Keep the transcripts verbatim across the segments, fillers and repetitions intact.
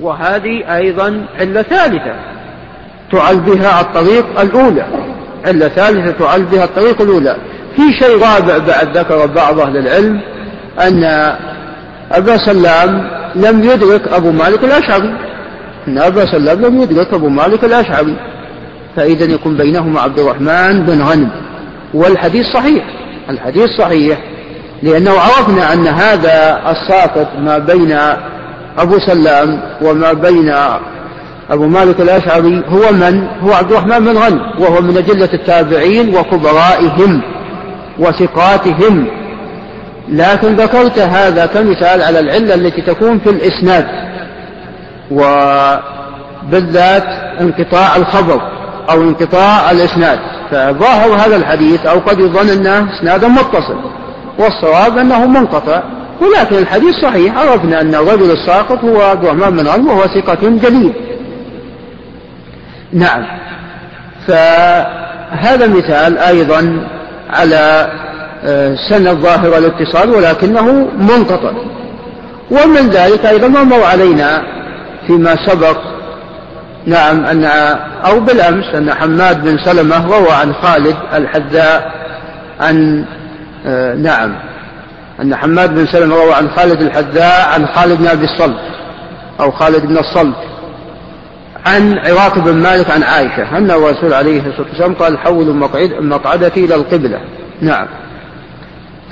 وهذه أيضا علة ثالثة تعل بها الطريق الأولى، علة ثالثة تعل بها الطريق الأولى. في شيء رابع بعد ذكر بعض أهل العلم أن أبا سلام لم يدرك أبو مالك الأشعبي، أن أبا سلام لم يدرك أبو مالك الأشعبي، فإذا يكون بينهما عبد الرحمن بن غنم. والحديث صحيح، الحديث صحيح، لأنه عرفنا أن هذا الساقط ما بين أبو سلام وما بين أبو مالك الأشعري هو من هو عبد الرحمن بن غنم، وهو من أجلة التابعين وكبرائهم وثقاتهم. لكن ذكرت هذا كمثال على العلة التي تكون في الإسناد، وبالذات انقطاع الخبر أو انقطاع الإسناد. فظاهر هذا الحديث أو قد يظن أنه إسنادا متصل، والصواب أنه منقطع، ولكن الحديث صحيح، عرفنا أن الرجل الساقط هو عبد الرحمن بن عمرو وهو ثقة جليل. نعم، فهذا مثال أيضا على سنة ظاهر الاتصال ولكنه منقطع. ومن ذلك أيضا ما مر علينا فيما سبق، نعم، أن أو بالأمس أن حماد بن سلمة روى عن خالد الحذاء عن آه نعم أن حماد بن سلمة روى عن خالد الحذاء عن خالد بن أبي الصلت أو خالد بن الصلت عن عراك بن مالك عن عائشة أن الرسول عليه الصلاة والسلام قال: حولوا مقعدتي إلى القبلة. نعم،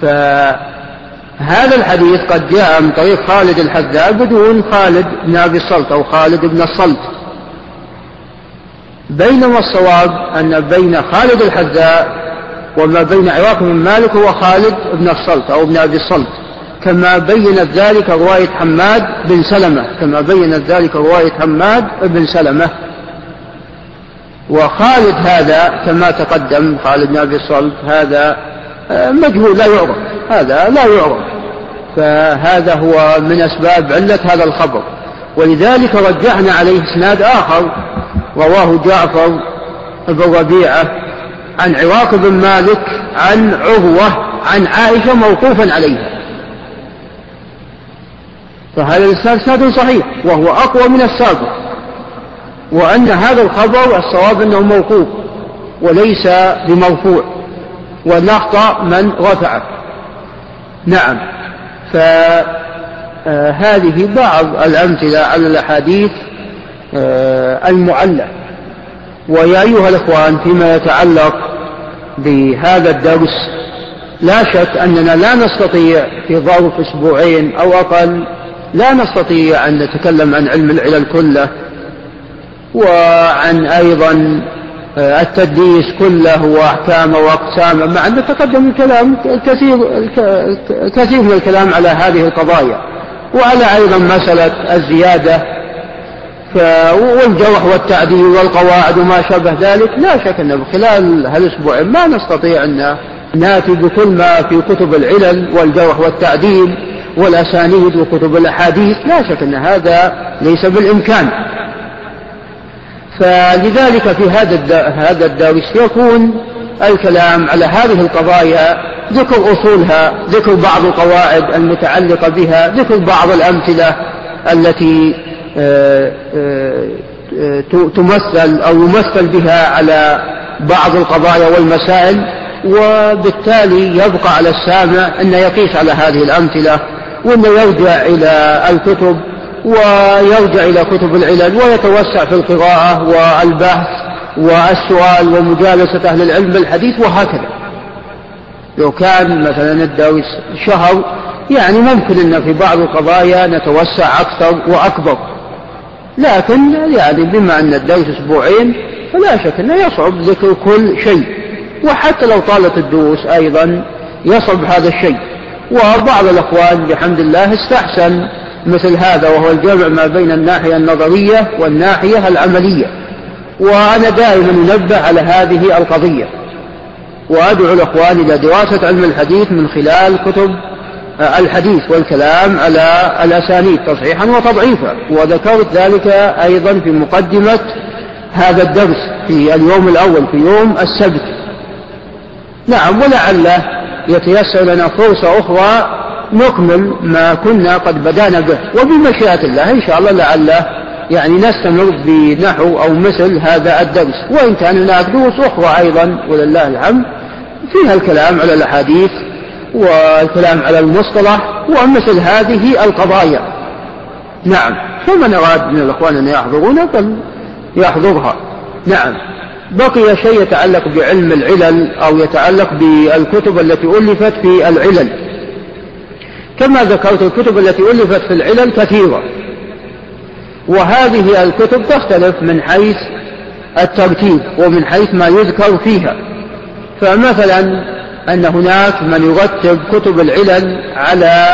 فهذا الحديث قد جاء من طريق خالد الحذاء بدون خالد بن أبي الصلت أو خالد بن الصلت، بينما الصواب أن بين خالد الحذاء وما بين عراك بن مالك هو خالد بن الصلت أو بن أبي الصلت، كما بينت ذلك رواية حماد بن سلمة كما بينت ذلك رواية حماد بن سلمة. وخالد هذا كما تقدم، خالد بن أبي الصلت هذا مجهول لا يعرف، هذا لا يعرف، فهذا هو من أسباب علة هذا الخبر. ولذلك رجعنا عليه إسناد آخر رواه جعفر بن ربيعة عن عراك بن مالك عن عروة عن عائشة موقوفا عليها، فهذا الإسناد إسناد صحيح وهو أقوى من السابق، وأن هذا الخبر الصواب أنه موقوف وليس بمرفوع، ونخطأ من رفعه. نعم، فهذه بعض الأمثلة على الأحاديث المعلّة. ويا أيها الإخوان، فيما يتعلق بهذا الدرس لا شك أننا لا نستطيع في ظرف أسبوعين أو أقل لا نستطيع أن نتكلم عن علم العلل كله، وعن أيضا التدليس كله وأحكامه وأقسامه، مع أن تقدم الكلام الكثير الكثير من الكلام على هذه القضايا، وعلى أيضا مسألة الزيادة والجرح والتعديل والقواعد وما شابه ذلك. لا شك أن خلال هالأسبوع ما نستطيع أن نأتي بكل ما في كتب العلل والجرح والتعديل والأسانيد وكتب الأحاديث، لا شك أن هذا ليس بالإمكان. فلذلك في هذا الدرس يكون الكلام على هذه القضايا، ذكر أصولها، ذكر بعض القواعد المتعلقة بها، ذكر بعض الأمثلة التي تمثل أو يمثل بها على بعض القضايا والمسائل، وبالتالي يبقى على السامع أن يقيس على هذه الأمثلة، وأن يرجع إلى الكتب ويرجع إلى كتب العلل ويتوسع في القراءة والبحث والسؤال ومجالسة أهل العلم بالحديث وهكذا. لو كان مثلا الدرس شهر يعني ممكن أن في بعض القضايا نتوسع أكثر وأكبر، لكن يعني بما أن الدرس أسبوعين فلا شك أنه يصعب ذكر كل شيء، وحتى لو طالت الدروس أيضا يصعب هذا الشيء. وبعض الأخوان بحمد الله استحسن مثل هذا، وهو الجمع ما بين الناحية النظرية والناحية العملية، وأنا دائما أنبه على هذه القضية، وأدعو الأخوان إلى دراسة علم الحديث من خلال كتب الحديث والكلام على الأسانيد تصحيحا وتضعيفا. وذكرت ذلك أيضا في مقدمة هذا الدرس في اليوم الأول في يوم السبت. نعم، ولعله يتيسر لنا فرصة أخرى نكمل ما كنا قد بدأنا به وبمشيئة الله إن شاء الله لعله يعني نستمر بنحو أو مثل هذا الدرس، وإن كان هناك دروس أخرى أيضا ولله الحمد فيها الكلام على الأحاديث والكلام على المصطلح ومثل هذه القضايا. نعم، فمن أراد من الأخوان أن يحضرون فليحضرها. نعم، بقي شيء يتعلق بعلم العلل أو يتعلق بالكتب التي ألفت في العلل. كما ذكرت الكتب التي ألفت في العلل كثيرة، وهذه الكتب تختلف من حيث الترتيب ومن حيث ما يذكر فيها. فمثلا أن هناك من يرتب كتب العلل على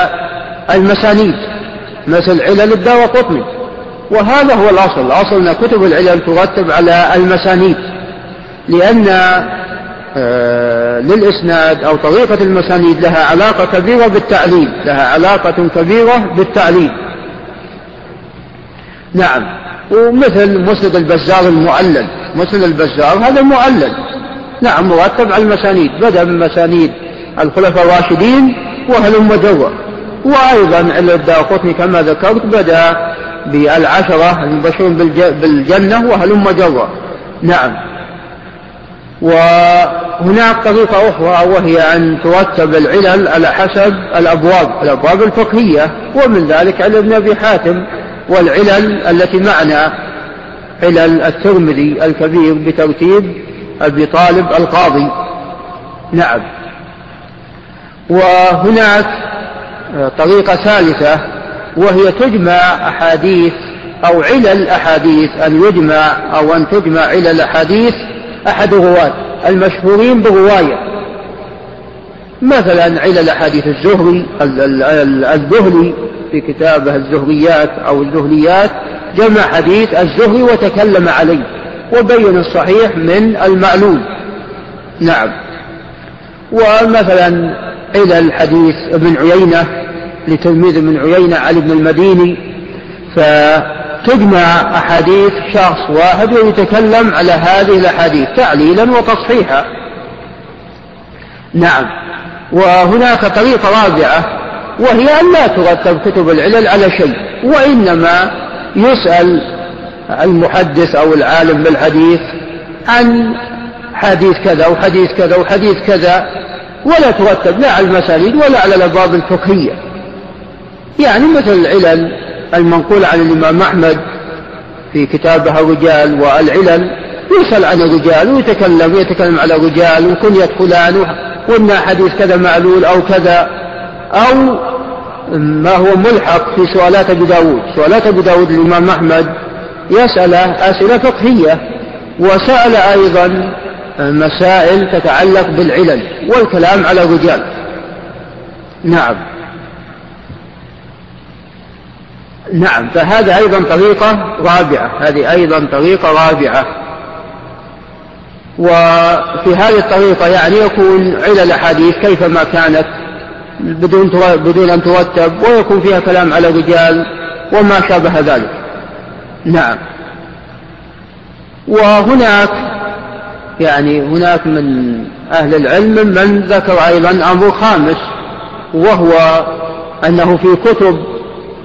المسانيد مثل علل الدارقطني، وهذا هو الأصل. الأصل أن كتب العلل ترتب على المسانيد، لأن للإسناد أو طريقة المسانيد لها علاقة كبيرة بالتعليل، لها علاقة كبيرة بالتعليل. نعم، ومثل مسند البزار المعلل، مسند البزار هذا معلل، نعم، مرتب على المسانيد، بدأ من مسانيد الخلفاء الراشدين وهلم دوى. وأيضا الدارقطني كما ذكرت بدأ بالعشرة المبشرون بالجنة وهلم دوى. نعم، وهناك طريقة أخرى وهي أن ترتب العلل على حسب الأبواب، الأبواب الفقهية، ومن ذلك علل ابن أبي حاتم والعلل التي معنا علل الترمذي الكبير بترتيب أبي طالب القاضي. نعم، وهناك طريقة ثالثة وهي تجمع أحاديث أو علل أحاديث، أن يجمع أو أن تجمع علل أحاديث أحد الرواة المشهورين برواية، مثلا علل أحاديث الزهري الذهلي في كتابه الزهريات أو الزهريات، جمع حديث الزهري وتكلم عليه وبين الصحيح من المعلول. نعم، ومثلا علل حديث ابن عيينة لتلميذ ابن عيينة علي بن المديني، ف تجمع أحاديث شخص واحد ويتكلم على هذه الأحاديث تعليلا وتصحيحا. نعم، وهناك طريقة رابعة وهي أن لا ترتب كتب العلل على شيء، وإنما يسأل المحدث أو العالم بالحديث عن حديث كذا وحديث كذا وحديث كذا، ولا ترتب لا على المسانيد ولا على الأبواب الفقهية. يعني مثل العلل المنقول عن الإمام أحمد في كتابها الرجال والعلل، يسأل عن الرجال ويتكلم ويتكلم على الرجال وكنية فلان وإن حديث كذا معلول أو كذا، أو ما هو ملحق في سؤالات أبو داود. سؤالات أبو داود الإمام أحمد يسأله أسئلة فقهية، وسأل أيضا مسائل تتعلق بالعلل والكلام على الرجال. نعم نعم فهذا أيضا طريقة رابعة، هذه أيضا طريقة رابعة. وفي هذه الطريقة يعني يكون علل الحديث كيفما كانت بدون بدون أن ترتب، ويكون فيها كلام على الرجال وما شابه ذلك. نعم، وهناك يعني هناك من أهل العلم من ذكر أيضا أمر خامس، وهو أنه في كتب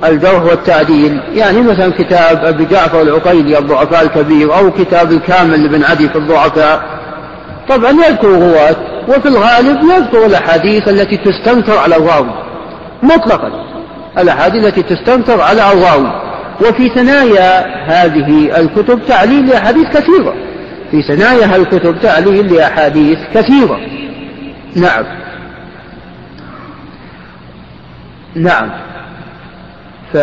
الجرح والتعديل، يعني مثلا كتاب أبي جعفر العقيلي الضعفاء الكبير أو كتاب الكامل لابن عدي في الضعفاء، طبعا يذكر الرواة، وفي الغالب يذكر الأحاديث التي تستنكر على الراوي مطلقا، الأحاديث التي تستنكر على الراوي. وفي ثنايا هذه الكتب تعليل لأحاديث كثيرة، في ثنايا الكتب تعليل لأحاديث كثيرة. نعم نعم ف...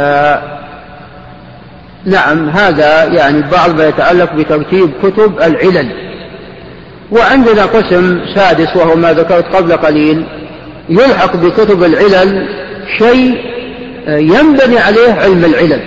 نعم هذا يعني بعض ما يتعلق بترتيب كتب العلل. وعندنا قسم سادس وهو ما ذكرت قبل قليل، يلحق بكتب العلل شيء ينبني عليه علم العلل،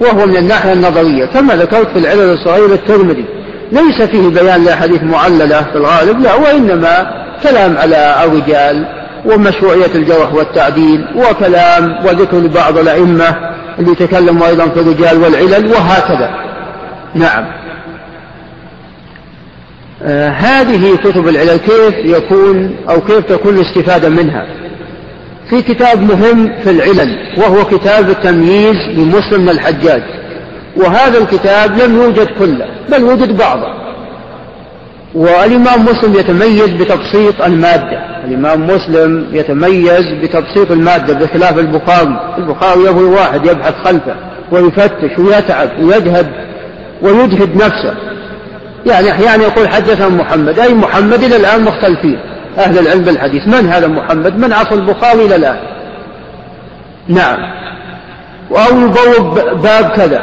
وهو من الناحية النظرية. كما ذكرت في العلل الصغير الترمذي ليس فيه بيان لأحاديث معللة في الغالب، لا، وإنما كلام على الرجال ومشروعية الجرح والتعديل وكلام وذكر لبعض الأئمة اللي تكلموا أيضا في الرجال والعلل وهكذا. نعم، آه هذه كتب العلل كيف يكون أو كيف تكون الاستفادة منها. في كتاب مهم في العلل وهو كتاب التمييز لمسلم الحجاج، وهذا الكتاب لم يوجد كله بل وجد بعضه، والإمام مسلم يتميز بتبسيط المادة. الإمام مسلم يتميز بتبسيط المادة بخلاف البخاري. البخاري يبغي واحد يبحث خلفه ويفتش ويتعب ويجهد ويجهد نفسه، يعني أحيانا يقول حدثنا محمد، أي محمد. إلى الآن مختلفين أهل العلم بالحديث من هذا محمد، من عصر البخاري إلى الآن. نعم. أو يبوب باب كذا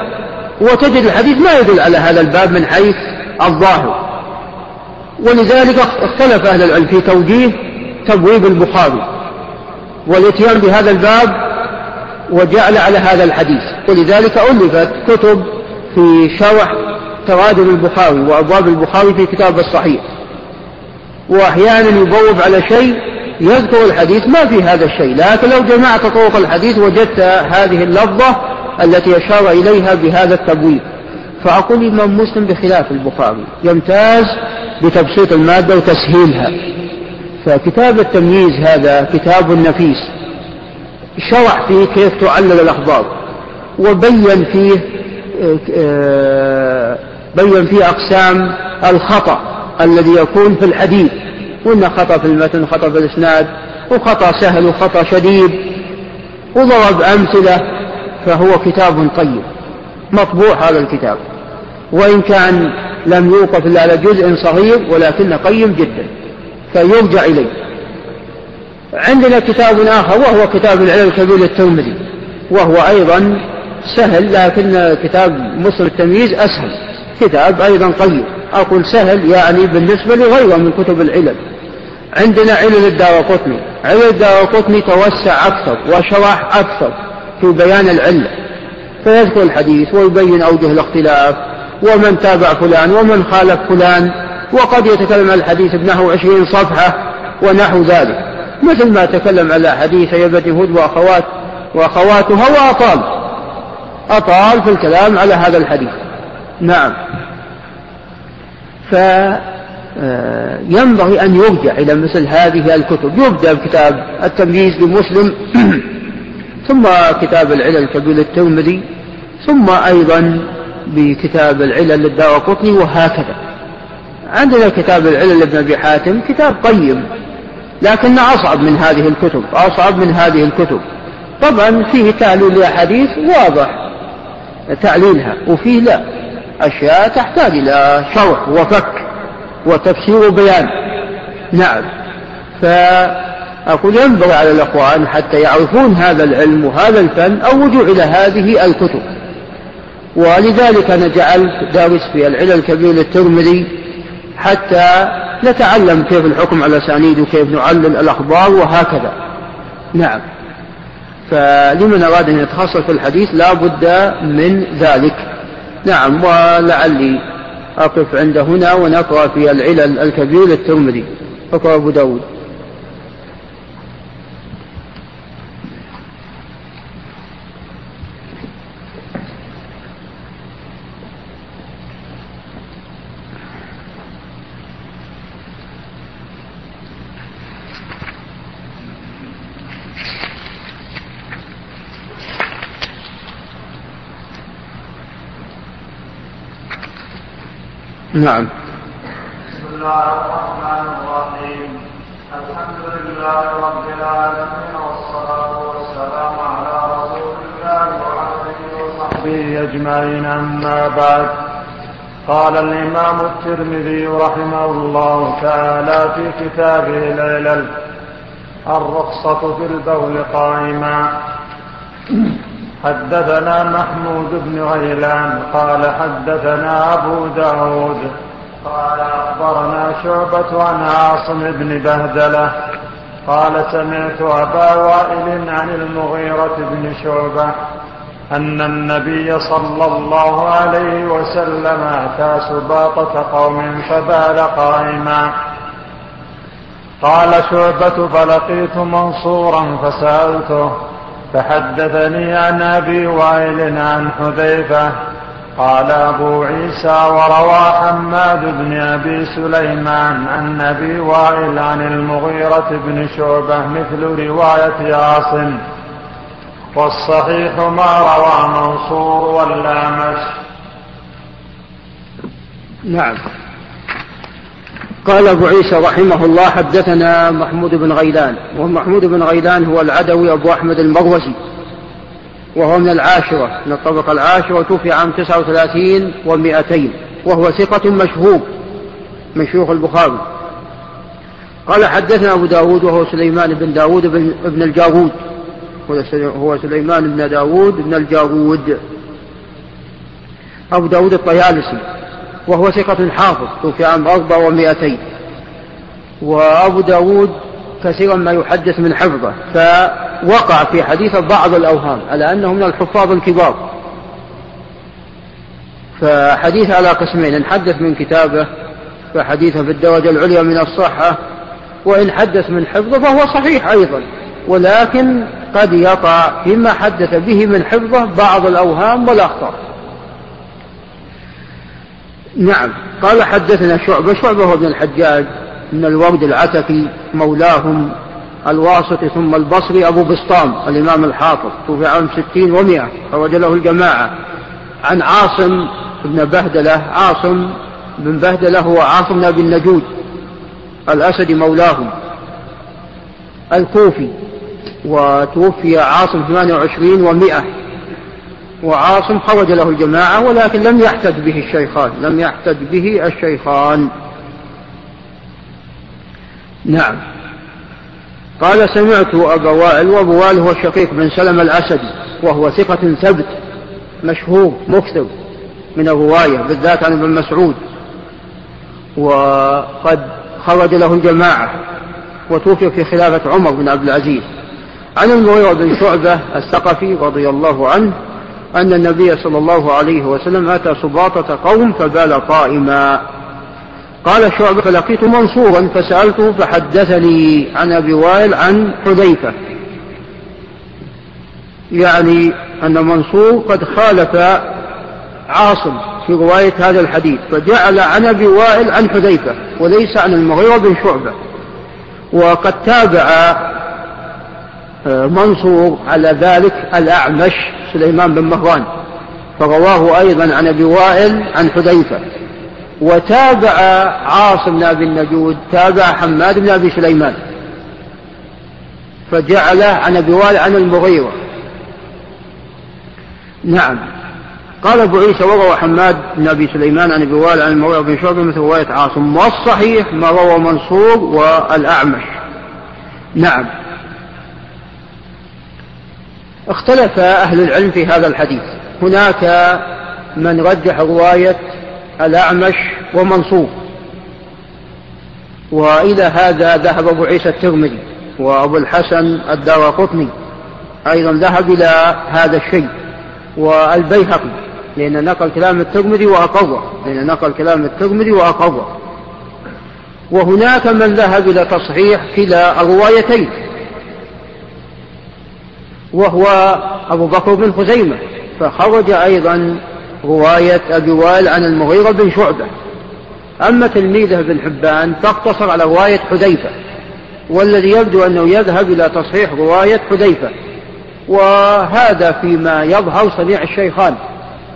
وتجد الحديث ما يدل على هذا الباب من حيث الظاهر، ولذلك اختلف أهل العلم في توجيه تبويب البخاري والاتيان بهذا الباب وجعل على هذا الحديث، ولذلك ألفت كتب في شرح تراجم البخاري وأبواب البخاري في كتاب الصحيح. وأحيانا يبوب على شيء يذكر الحديث ما في هذا الشيء، لكن لو جمعت طرق الحديث وجدت هذه اللفظة التي أشار إليها بهذا التبويب. فأقول الإمام مسلم بخلاف البخاري يمتاز بتبسيط المادة وتسهيلها. فكتاب التمييز هذا كتاب نفيس شرح فيه كيف تعلل الأخبار، وبين فيه بين فيه أقسام الخطأ الذي يكون في الحديث، وإن خطأ في المتن، خطأ في الإسناد، وخطأ سهل وخطأ شديد، وضرب أمثلة. فهو كتاب طيب مطبوع هذا الكتاب، وإن كان لم يوقف إلا على جزء صغير ولكنه قيم جدا فيرجع إليه. عندنا كتاب آخر وهو كتاب العلل الكبير للترمذي، وهو أيضا سهل، لكن كتاب مسلم التمييز أسهل، كتاب أيضا قيم. أقول سهل يعني بالنسبة لغيره من كتب العلل. عندنا علل الدارقطني، علل الدارقطني توسع أكثر وشرح أكثر في بيان العلة، فيذكر الحديث ويبين أوجه الاختلاف ومن تابع فلان ومن خالف فلان، وقد يتكلم عن الحديث بنحو عشرين صفحة ونحو ذلك، مثل ما تكلم على حديث هيبة هود وأخوات وأخواتها وأطال أطال في الكلام على هذا الحديث. نعم. فينبغي أن يرجع إلى مثل هذه الكتب، يبدأ بكتاب التمييز لمسلم ثم كتاب العلل الكبير للترمذي ثم أيضا بكتاب العلل للدارقطني وهكذا. عندنا كتاب العلل لابن أبي حاتم كتاب قيم، لكن أصعب من هذه الكتب أصعب من هذه الكتب طبعا، فيه تعليل لأحاديث واضح تعليلها، وفيه لا أشياء تحتاج إلى شرح وفك وتفسير وبيان. نعم. ف أقول ينبغي على الأخوان حتى يعرفون هذا العلم وهذا الفن أوجوا إلى هذه الكتب، ولذلك أنا جعلت دارس في العلل الكبير للترمذي حتى نتعلم كيف الحكم على سانيد وكيف نعلل الأخبار وهكذا. نعم. فلمن أراد أن يتخصص في الحديث لا بد من ذلك. نعم. ولعلي أقف عند هنا ونقرأ في العلل الكبير للترمذي. اقرأ أبو داود. نعم. بسم الله الرحمن الرحيم. الحمد لله رب العالمين، والصلاة والسلام على رسول الله وعليه وصحبه أجمعين، أما بعد. قال الإمام الترمذي رحمه الله تعالى في كتابه العلل: الرخصة في البول قائما. حدثنا محمود بن غيلان قال حدثنا أبو داود قال أخبرنا شعبة عن عاصم بن بهدلة قال سمعت أبا وائل عن المغيرة بن شعبة أن النبي صلى الله عليه وسلم أتى سباطة قوم فبال قائما. قال شعبة: فلقيت منصورا فسألته فحدثني عن أبي وائل عن حذيفة قال أبو عيسى وروى حماد بن أبي سليمان عن أبي وائل عن المغيرة بن شعبة مثل رواية عاصم، والصحيح ما روى منصور والأعمش. نعم. قال أبو عيسى رحمه الله حدثنا محمود بن غيلان، ومحمود بن غيلان هو العدوي أبو أحمد المروزي، وهو من العاشرة، من الطبقة العاشرة، توفي عام تسعة وثلاثين ومائتين، وهو ثقة مشهور من شيوخ البخاري. قال حدثنا أبو داود وهو سليمان بن داود بن الجارود، هو سليمان بن داود بن الجارود أبو داود الطيالسي، وهو ثقة حافظ، توفي عام أربع ومائتين. وأبو داود كثيرا ما يحدث من حفظه، فوقع في حديث بعض الأوهام على أنه من الحفاظ الكبار. فحديث على قسمين، إن حدث من كتابه فحديثه بالدرجة العليا من الصحة، وإن حدث من حفظه فهو صحيح أيضا، ولكن قد يقع فيما حدث به من حفظه بعض الأوهام والأخطاء. نعم. قال حدثنا شعبة، شعبة هو ابن الحجاج من الورد العتكي مولاهم الواسطي ثم البصري أبو بسطام الإمام الحافظ، توفي عام ستين ومئة، خرج له الجماعة. عن عاصم بن بهدلة، عاصم بن بهدلة هو عاصم بن النجود الأسدي مولاهم الكوفي، وتوفي عاصم ثمانية وعشرين ومئة. وعاصم خرج له الجماعة ولكن لم يحتج به الشيخان، لم يحتج به الشيخان. نعم. قال سمعت أبا وائل، وأبو وائل هو الشقيق بن سلم الأسدي، وهو ثقة ثبت مشهور مكتب من الرواية بالذات عن ابن مسعود، وقد خرج له الجماعة، وتوفي في خلافة عمر بن عبد العزيز. عن المغيرة بن شعبة الثقفي رضي الله عنه أن النبي صلى الله عليه وسلم أتى سباطة قوم فبال قائما. قال شعبة فلقيت منصورا فسألته فحدثني عن أبي وائل عن حذيفة، يعني أن منصور قد خالف عاصم في رواية هذا الحديث، فجعل عن أبي وائل عن حذيفة وليس عن المغيرة بن شعبة. وقد تابع منصور على ذلك الأعمش سليمان بن مهران فرواه أيضا عن أبي وائل عن حذيفة، وتابع عاصم بن أبي النجود تابع حماد بن أبي سليمان فجعله عن أبي وائل عن المغيرة. نعم. قال أبو عيسى وروى حماد بن أبي سليمان عن أبي وائل عن المغيرة بن شعبة مثل رواية عاصم، والصحيح ما روى منصور والأعمش. نعم. اختلف أهل العلم في هذا الحديث، هناك من رجح رواية الأعمش ومنصور، وإلى هذا ذهب أبو عيسى الترمذي وأبو الحسن الدارقطني أيضا ذهب إلى هذا الشيء، والبيهقي لأن نقل كلام الترمذي وأقره لأن نقل كلام الترمذي وأقره وهناك من ذهب إلى تصحيح كلا الروايتين وهو أبو بكر بن خزيمة، فخرج أيضا رواية أبي وائل عن المغيرة بن شعبة. أما تلميذه بن حبان تقتصر على رواية حذيفة، والذي يبدو أنه يذهب إلى تصحيح رواية حذيفة، وهذا فيما يظهر صنيع الشيخان،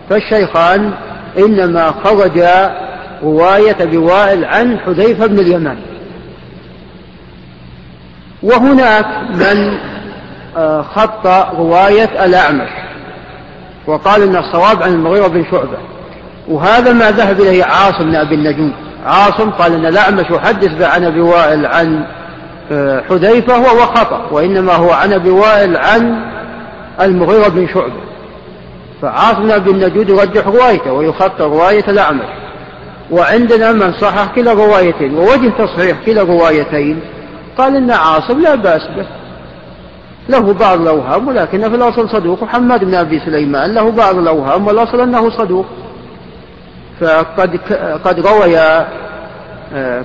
فالشيخان إنما خرج رواية أبي وائل عن حذيفة بن اليمان. وهناك من خط رواية الأعمش وقال إن الصواب عن المغيرة بن شعبة، وهذا ما ذهب إليه عاصم بن أبي النجود. عاصم قال إن الأعمش حدث عن أبي وائل عن حذيفة وهو خطأ، وإنما هو عن أبي وائل عن المغيرة بن شعبة، فعاصم بن أبي النجود يرجح روايته ويخط رواية الأعمش. وعندنا من صحح كلا روايتين، ووجه تصحيح كلا روايتين قال إن عاصم لا بأس به، له بعض الأوهام ولكن في الأصل صدوق، وحماد بن أبي سليمان له بعض الأوهام والأصل أنه صدوق، فقد قد روي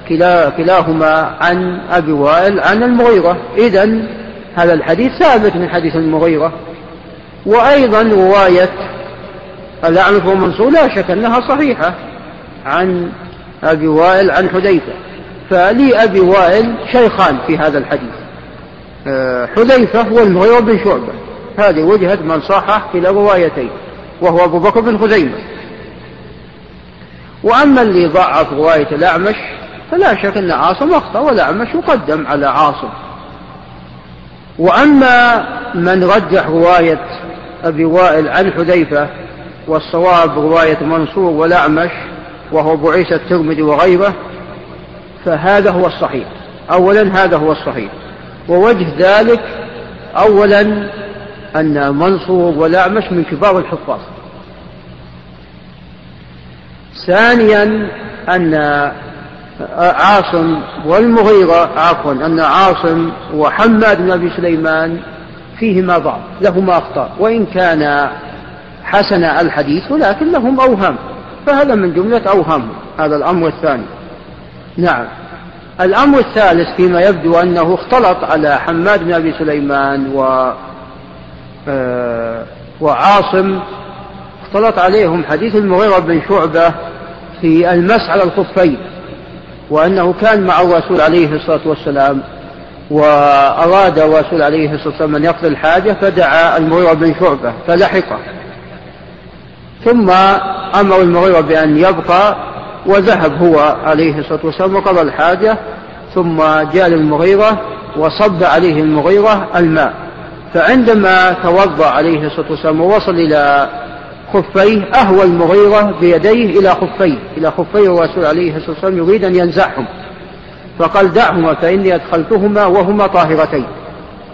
كلا كلاهما عن أبي وائل عن المغيرة. إذن هذا الحديث ثابت من حديث المغيرة. وأيضا رواية الأعمش ومنصور لا شك أنها صحيحة عن أبي وائل عن حذيفة. فلي أبي وائل شيخان في هذا الحديث، حذيفة والمغيرة بن شعبة، هذه وجهة من صحح كلا روايتين وهو أبو بكر بن خزيمة. وأما اللي ضعف رواية الأعمش فلا شك أن عاصم أخطأ والأعمش يقدم على عاصم. وأما من رجح رواية أبي وائل عن حذيفة والصواب رواية منصور والأعمش وهو أبو عيسى الترمذي وغيره فهذا هو الصحيح. أولا هذا هو الصحيح، ووجه ذلك أولا أن منصور والأعمش من كبار الحفاظ، ثانيا أن عاصم والمغيرة عفوا أن عاصم وحماد بن أبي سليمان فيهما ضعف لهما أخطاء وإن كان حسن الحديث ولكن لهم أوهام، فهذا من جملة أوهام. هذا الأمر الثاني. نعم، الأمر الثالث فيما يبدو أنه اختلط على حماد بن أبي سليمان و وعاصم، اختلط عليهم حديث المغيرة بن شعبة في المسح على الخفين وأنه كان مع الرسول عليه الصلاة والسلام وأراد الرسول عليه الصلاة والسلام أن يقضي الحاجة فدعا المغيرة بن شعبة فلحقه ثم أمر المغيرة بأن يبقى وذهب هو عليه الصلاة والسلام وقضى الحاجة، ثم جاء للمغيرة وصب عليه المغيرة الماء، فعندما توضأ عليه الصلاة والسلام ووصل إلى خفيه أهوى المغيرة بيديه إلى خفيه إلى خفيه الرسول عليه الصلاة والسلام يريد أن ينزعهم فقال دعهما فإني أدخلتهما وهما طاهرتين.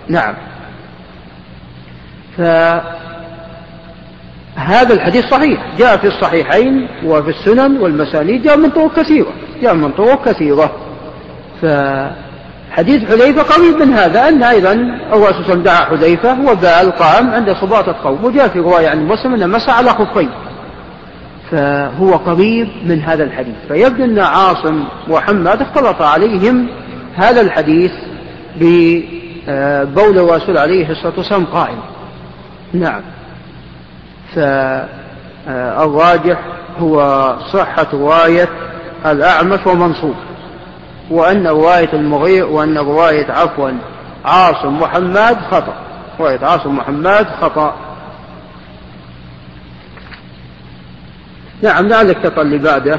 نعم، فهذا الحديث صحيح، جاء في الصحيحين وفي السنن والمسانيد، جاء من طرق كثيرة جاء من طرق كثيرة فحديث حذيفة قريب من هذا، أن أيضا الرسول صلى الله عليه وسلم دعا حذيفة وبال قام عند صباطة قوم، وجاء في رواية عن مسلم أن مسح على خفيه، فهو قريب من هذا الحديث. فيبدو أن عاصم وحماد اختلط عليهم هذا الحديث ببول الرسول عليه الصلاة والسلام قائم. نعم، فالراجح هو صحة رواية الأعمش ومنصور، وأن رواية المغير وأن رواية عفوا عاصم وحماد خطأ، رواية عاصم وحماد خطأ. نعم، لعلك تطلي بعده.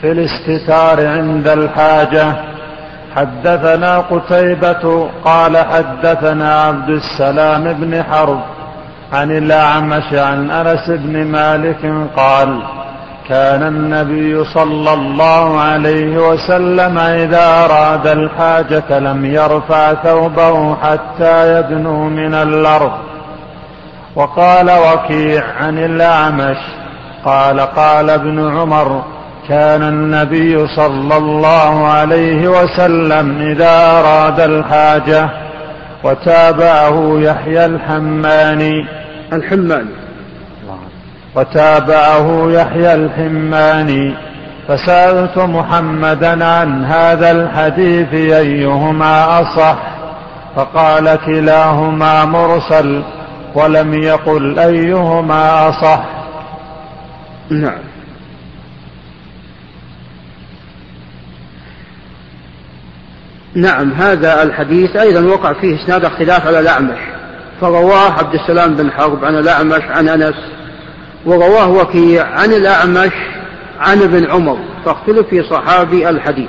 في الاستتار عند الحاجة. حدثنا قتيبة قال حدثنا عبد السلام بن حرب عن الأعمش عن أنس بن مالك قال كان النبي صلى الله عليه وسلم إذا أراد الحاجة لم يرفع ثوبه حتى يدنو من الأرض. وقال وكيع عن الأعمش قال قال ابن عمر كان النبي صلى الله عليه وسلم إذا أراد الحاجة. وتابعه يحيى الحماني الحماني وتابعه يحيى الحماني فسألت محمدا عن هذا الحديث أيهما أصح فقال كلاهما مرسل ولم يقل أيهما أصح. نعم، نعم هذا الحديث أيضا وقع فيه إسناد اختلاف على الأعمش، فرواه عبد السلام بن حرب عن الأعمش عن أنس، ورواه وكيع عن الأعمش عن ابن عمر، فاختلف في صحابي الحديث.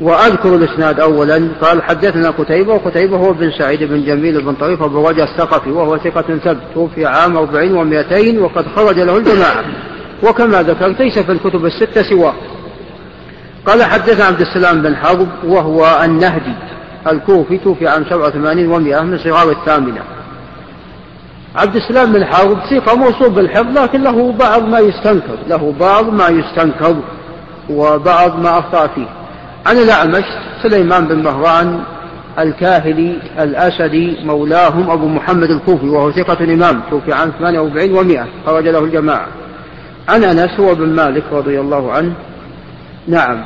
وأذكر الإسناد أولا. قال حدثنا قتيبة، وقتيبة هو بن سعيد بن جميل بن طريف أبو رجاء الثقفي، وهو ثقة ثبت، توفي عام أربعين ومئتين وقد خرج له الجماعة، وكما ذكرت ليس في الكتب الستة سواه. قال حدثنا عبد السلام بن حرب وهو النهدي الكوفي، توفي عام سبعة وثمانين ومئة من صغار الثامنة. عبد السلام بن حرب ثقة موصوف بالحفظ، لكن له بعض ما يستنكر له بعض ما يستنكر وبعض ما أخطأ فيه. عن الأعمش سليمان بن مهران الكاهلي الأسدي مولاهم أبو محمد الكوفي، وهو ثقة إمام، توفي عام ثمانية وأربعين ومئة، خرج له الجماعة. عن أنس هو بن مالك رضي الله عنه. نعم،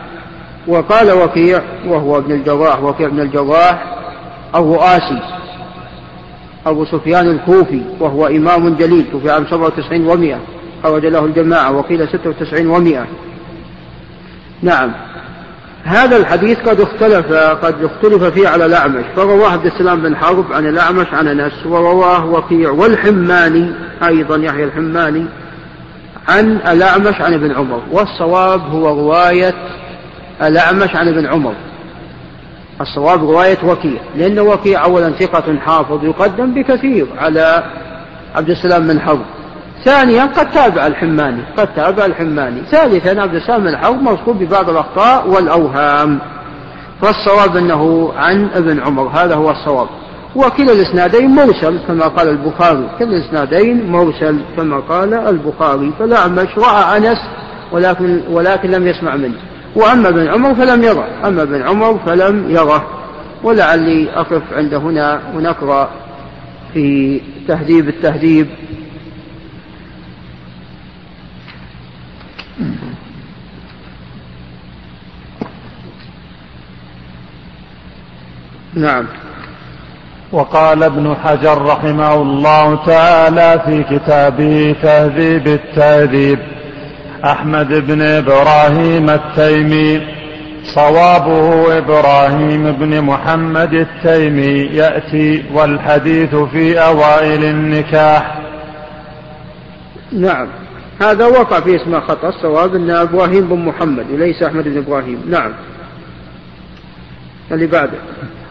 وقال وكيع وهو ابن الجراح وكيع بن الجراح الرؤاسي أبو سفيان الكوفي وهو إمام جليل في عام سبعة وتسعين ومئة خرج له الجماعة وقيل ستة وتسعين ومئة. نعم هذا الحديث قد اختلف قد اختلف فيه على الأعمش، فرواه عبد السلام بن حرب عن الأعمش عن أنس، ورواه وكيع والحماني أيضا يحيى الحماني عن الأعمش عن ابن عمر، والصواب هو رواية الأعمش عن ابن عمر، الصواب رواية وكيع، لأن وكيع أولا ثقة حافظ يقدم بكثير على عبد السلام بن حرب، ثانيا قد تابع الحماني قد تابع الحماني ثالثا عبد السلام بن حرب موصوف ببعض الأخطاء والأوهام، فالصواب أنه عن ابن عمر، هذا هو الصواب. وكلا الإسنادين مرسل كما قال البخاري، كلا الإسنادين مرسل كما قال البخاري، فالأعمش رأى أنس ولكن, ولكن لم يسمع منه، وأما ابن عمر فلم يره أما ابن عمر فلم يره ولعلي أقف عند هنا ونقرأ في تهذيب التهذيب. نعم. وقال ابن حجر رحمه الله تعالى في كتابه تهذيب التهذيب: أحمد بن إبراهيم التيمي، صوابه إبراهيم بن محمد التيمي يأتي، والحديث في أوائل النكاح. نعم هذا وقع في اسمه خطأ، الصواب أن إبراهيم بن محمد وليس أحمد بن إبراهيم. نعم اللي بعده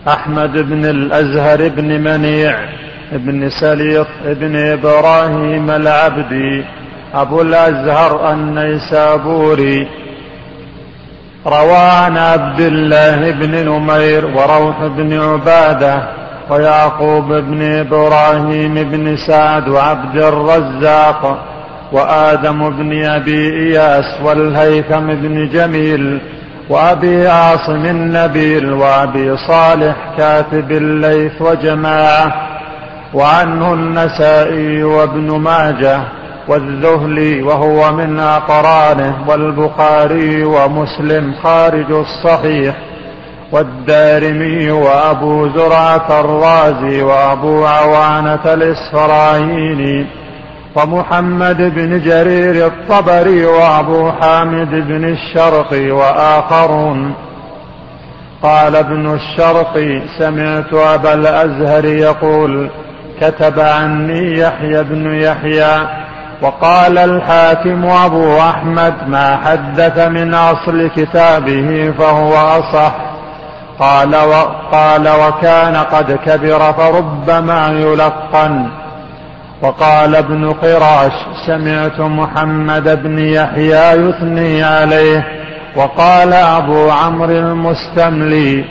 أحمد بن الأزهر بن منيع بن سليط بن إبراهيم العبدي أبو الأزهر النيسابوري، روى عن عبد الله بن نمير وروح بن عبادة ويعقوب بن إبراهيم بن سعد وعبد الرزاق وآدم بن أبي إياس والهيثم بن جميل وأبي عاصم النبيل وأبي صالح كاتب الليث وجماعة، وعنه النسائي وابن ماجه والذهلي وهو من أقرانه والبخاري ومسلم خارج الصحيح والدارمي وأبو زرعة الرازي وأبو عوانة الإسفرايني ومحمد بن جرير الطبري وأبو حامد بن الشرقي وآخرون. قال ابن الشرقي: سمعت أبا الأزهر يقول: كتب عني يحيى بن يحيى. وقال الحاكم أبو أحمد: ما حدث من أصل كتابه فهو أصح. قال, وقال وكان قد كبر فربما يلقن. وقال ابن قراش: سمعت محمد بن يحيى يثني عليه. وقال أبو عمرو المستملي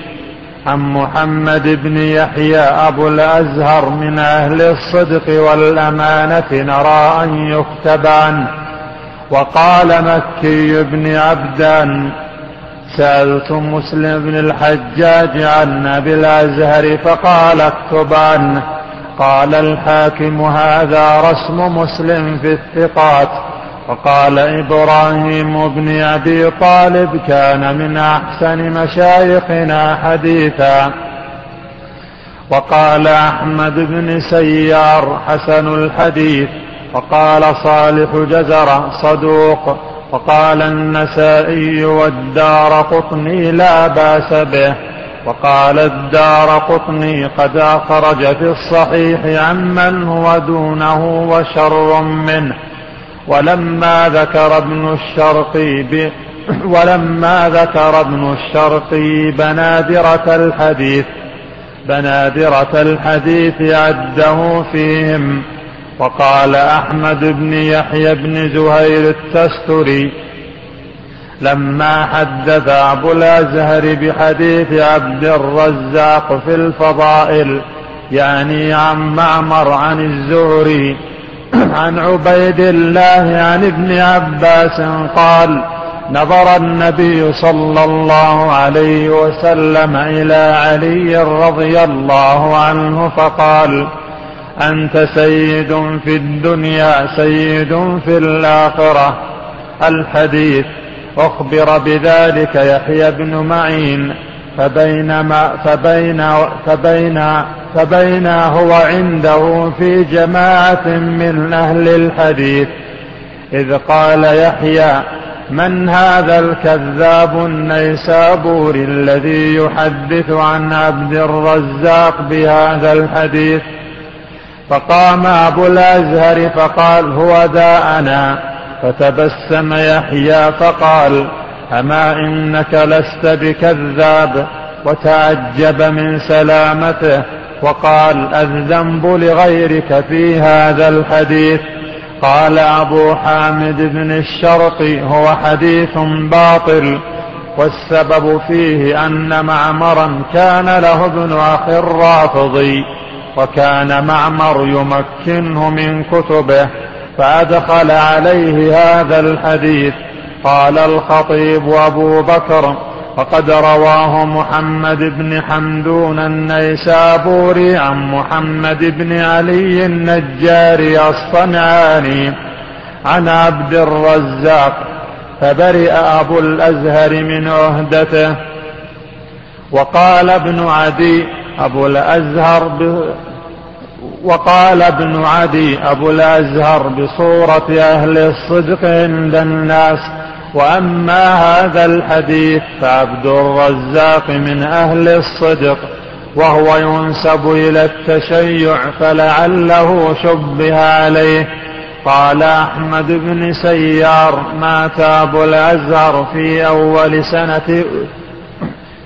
عن محمد بن يحيى أبو الأزهر من أهل الصدق والأمانة نرى أن يكتب عنه. وقال مكي بن عبدان: سألت مسلم بن الحجاج عن أبي الأزهر فقال: اكتب عنه. قال الحاكم: هذا رسم مسلم في الثقات. وقال إبراهيم بن أبي طالب: كان من أحسن مشايخنا حديثا. وقال أحمد بن سيار: حسن الحديث. وقال صالح جزر: صدوق. وقال النسائي والدارقطني: لا بأس به. وقال الدارقطني: قد أخرج في الصحيح عمن هو دونه وشر منه. ولما ذكر ابن الشرقي ب... ولما ذكر ابن الشرقي بنادرة الحديث بنادرة الحديث عده فيهم. وقال أحمد بن يحيى بن زهير التستري: لما حدث أبو الأزهر بحديث عبد الرزاق في الفضائل، يعني عن معمر عن الزهري عن عبيد الله عن ابن عباس قال: نظر النبي صلى الله عليه وسلم إلى علي رضي الله عنه فقال: أنت سيد في الدنيا سيد في الآخرة. الحديث. أخبر بذلك يحيى بن معين فبينما فبين فبين فبين هو عنده في جماعة من أهل الحديث إذ قال يحيى: من هذا الكذاب النيسابوري الذي يحدث عن عبد الرزاق بهذا الحديث؟ فقام أبو الأزهر فقال: هو ذا أنا. فتبسم يحيى فقال: أما إنك لست بكذاب. وتعجب من سلامته وقال: الذنب لغيرك في هذا الحديث. قال أبو حامد بن الشرقي: هو حديث باطل، والسبب فيه أن معمرا كان له ابن أخي الرافضي، وكان معمر يمكنه من كتبه فأدخل عليه هذا الحديث. قال الخطيب أبو بكر: وقد رواه محمد بن حمدون النيسابوري عن محمد بن علي النجاري الصنعاني عن عبد الرزاق. فبرئ أبو الأزهر من عهدته. وقال ابن عدي أبو الأزهر ب... وقال ابن عدي أبو الأزهر بصورة أهل الصدق عند الناس. وأما هذا الحديث فعبد الرزاق من أهل الصدق، وهو ينسب إلى التشيع، فلعله شبه عليه. قال أحمد بن سيار: مات أبو الأزهر في أول سنة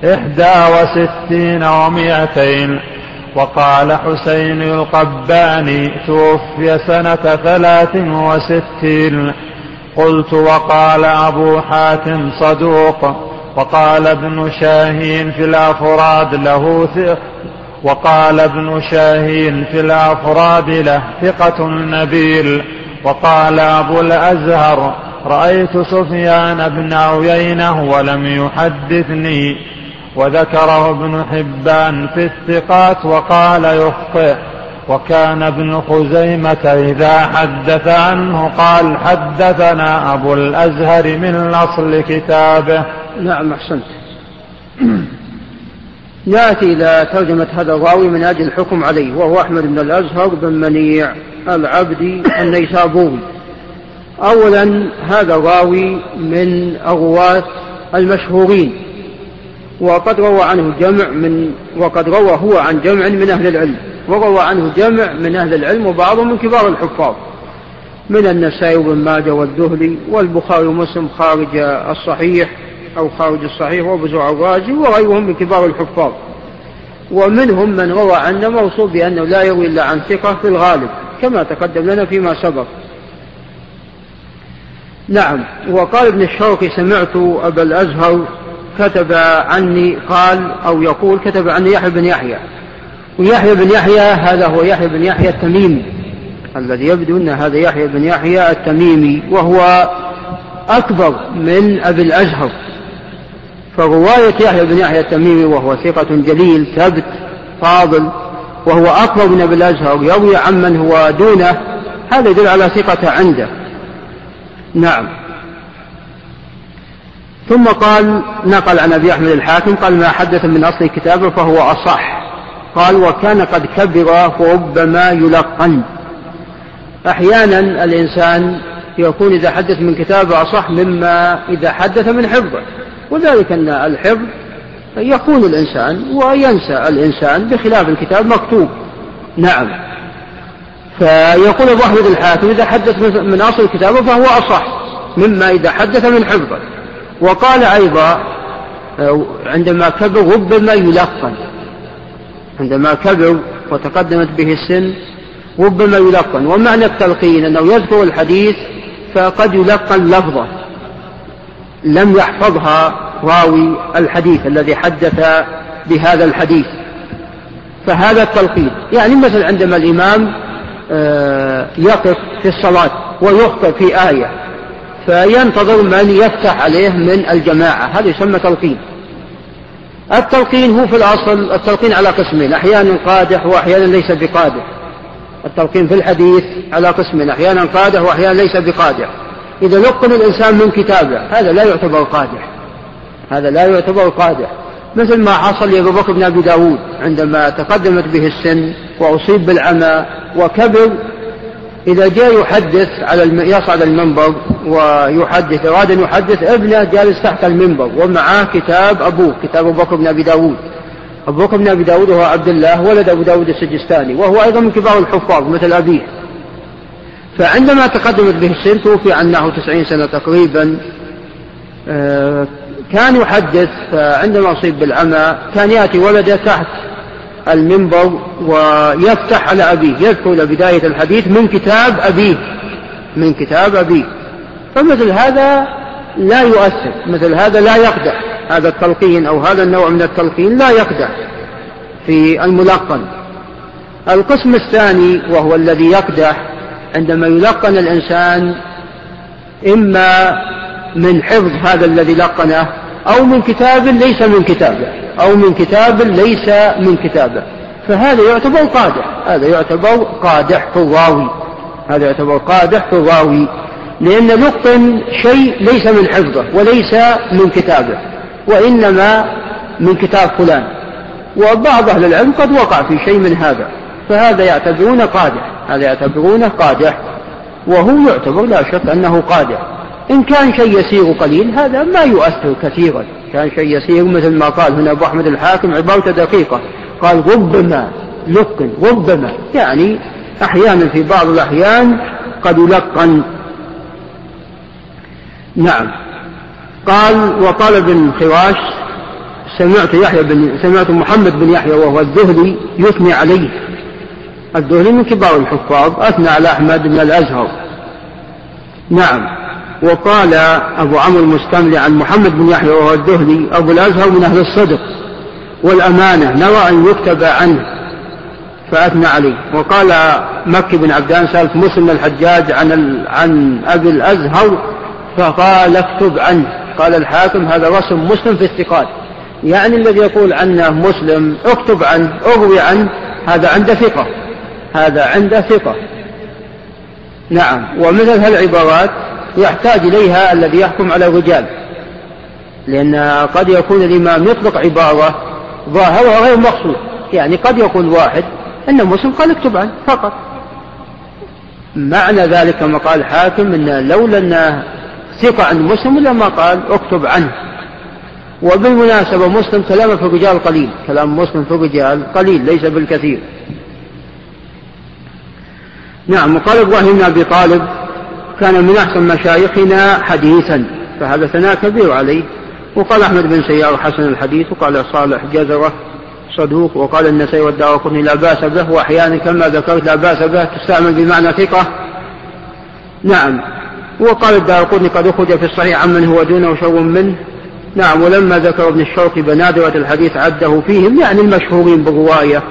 إحدى وستين ومئتين. وقال حسين القباني: توفي سنة ثلاث وستين. قلت: وقال أبو حاتم صدوق. وقال ابن شاهين في الأفراد له ثقة وقال ابن شاهين في الأفراد له ثقة نبيل. وقال أبو الأزهر: رأيت سفيان بن عيينة ولم يحدثني. وذكره ابن حبان في الثقات وقال يخطئ. وكان ابن خزيمة إذا حدث عنه قال: حدثنا أبو الأزهر من أصل كتابه. نعم، أحسنت. يأتي إلى ترجمة هذا الراوي من أجل الحكم عليه، وهو أحمد بن الأزهر بن منيع العبدي النيسابوري. أولا، هذا الراوي من الرواة المشهورين، وقد روى عنه جمع من وقد روى هو عن جمع من أهل العلم، وروى عنه جمع من أهل العلم وبعضهم من كبار الحفاظ من النسائي وابن ماجه والذهلي والبخاري ومسلم خارج الصحيح أو خارج الصحيح وبزوع الرازي وغيرهم من كبار الحفاظ. ومنهم من روى عنه موصوف بأنه لا يروي إلا عن ثقة في الغالب، كما تقدم لنا فيما سبق. نعم. وقال ابن الشرقي: سمعت أبا الأزهر كتب عني قال أو يقول كتب عني يحيى بن يحيى. ويحيى بن يحيى هذا هو يحيى بن يحيى التميمي، الذي يبدو أن هذا يحيى بن يحيى التميمي، وهو أكبر من أبي الأزهر. فرواية يحيى بن يحيى التميمي وهو ثقة جليل ثبت فاضل، وهو أكبر من أبي الأزهر يروي عمن هو دونه، هذا يدل على ثقة عنده. نعم. ثم قال: نقل عن أبي أحمد الحاكم قال: ما حدث من أصل كتابه فهو أصح. قال: وكان قد كبر فربما يلقن. أحيانا الإنسان يكون إذا حدث من كتابه أصح مما إذا حدث من حفظه، وذلك أن الحفظ يكون الإنسان وينسى الإنسان بخلاف الكتاب مكتوب. نعم. فيقول أبو أحمد الحاكم: إذا حدث من أصل كتابه فهو أصح مما إذا حدث من حفظه. وقال أيضا عندما كبر ربما يلقن، عندما كبر وتقدمت به السن ربما يلقن. ومعنى التلقين أنه يذكر الحديث فقد يلقن لفظة لم يحفظها راوي الحديث الذي حدث بهذا الحديث، فهذا التلقين. يعني مثلا عندما الإمام يقف في الصلاة ويخطئ في آية فينتظر من يفتح عليه من الجماعة، هذا يسمى تلقين. التلقين هو في الأصل التلقين على قسمين: أحيانا قادح وأحيانا ليس بقادح. التلقين في الحديث على قسمين: أحيانا قادح وأحيانا ليس بقادح. إذا لقن الإنسان من كتابه هذا لا يعتبر قادح، هذا لا يعتبر قادح. مثل ما حصل لأبي بكر بن أبي داود عندما تقدمت به السن وأصيب بالعمى وكبر، إذا جاء يحدث على يصعد المنبر ويحدث، أراد أن يحدث، ابنه جالس تحت المنبر ومعه كتاب أبوه، كتاب أبو بكر بن أبي داود. أبو بكر بن أبي داود هو عبد الله ولد أبو داود السجستاني، وهو أيضا من كبار الحفاظ مثل أبيه. فعندما تقدمت به السن، توفي عنه تسعين سنة تقريبا، كان يحدث. عندما أصيب بالعمى كان يأتي ولده تحت المنبر ويفتح على أبيه، يذكر بداية الحديث من كتاب أبيه، من كتاب أبيه. فمثل هذا لا يؤثر، مثل هذا لا يقدح، هذا التلقين أو هذا النوع من التلقين لا يقدح في الملقن. القسم الثاني وهو الذي يقدح عندما يلقن الإنسان إما من حفظ هذا الذي لقنه أو من كتاب ليس من كتابه أو من كتاب ليس من كتابه، فهذا يعتبر قادح، هذا يعتبر قادح في الراوي، هذا يعتبر قادح في الراوي، لأن لقن شيء ليس من حفظه وليس من كتابه، وإنما من كتاب فلان. وبعض أهل العلم قد وقع في شيء من هذا، فهذا يعتبرونه قادح، هذا يعتبرونه قادح، وهو يعتبر لا شك أنه قادح. إن كان شيء يسير قليل هذا ما يؤثر كثيرا، كان شيء يسير مثل ما قال هنا أبو أحمد الحاكم عبارة دقيقة، قال ربما لقن، ربما يعني أحيانا في بعض الأحيان قد يلقن. نعم. قال وقال بن خراش سمعت يحيى بن سمعت محمد بن يحيى وهو الذهلي يثني عليه، الذهلي من كبار الحفاظ، أثنى على أحمد بن الأزهر. نعم. وقال أبو عمرو المستملي عن محمد بن يحيى وهو الذهلي أبو الأزهر من أهل الصدق والأمانة، نوى أن يكتب عنه فأثنى عليه. وقال مكي بن عبدان سألت مسلم الحجاج عن ال... عن أبي الأزهر فقال اكتب عنه، قال الحاكم هذا رسم مسلم في الثقات، يعني الذي يقول عنه مسلم اكتب عنه اروي عنه هذا عنده ثقة، هذا عنده ثقة. نعم. ومثل هالعبارات يحتاج إليها الذي يحكم على الرجال، لأن قد يكون الإمام يطلق عبارة ظاهرها غير مقصود، يعني قد يقول واحد أن مسلم قال اكتب عنه فقط، معنى ذلك كما قال الحاكم أن لولا أنه ثقة عن مسلم لما قال اكتب عنه. وبالمناسبة مسلم كلامه في الرجال قليل، كلام مسلم في الرجال قليل ليس بالكثير. نعم. وقال إبراهيم بن أبي طالب كان من أحسن مشايخنا حديثا، فهذا ثناء كبير عليه. وقال أحمد بن سيار حسن الحديث، وقال صالح جزرة صدوق، وقال النسائي والدارقطني لا بأس به، وأحيانا كما ذكرت لا بأس به تستعمل بمعنى ثقة. نعم. وقال الدارقطني قد أخرج في الصحيح عمن هو دونه شر منه. نعم. ولما ذكر ابن الشرقي بنادرة الحديث عده فيهم، يعني المشهورين بالرواية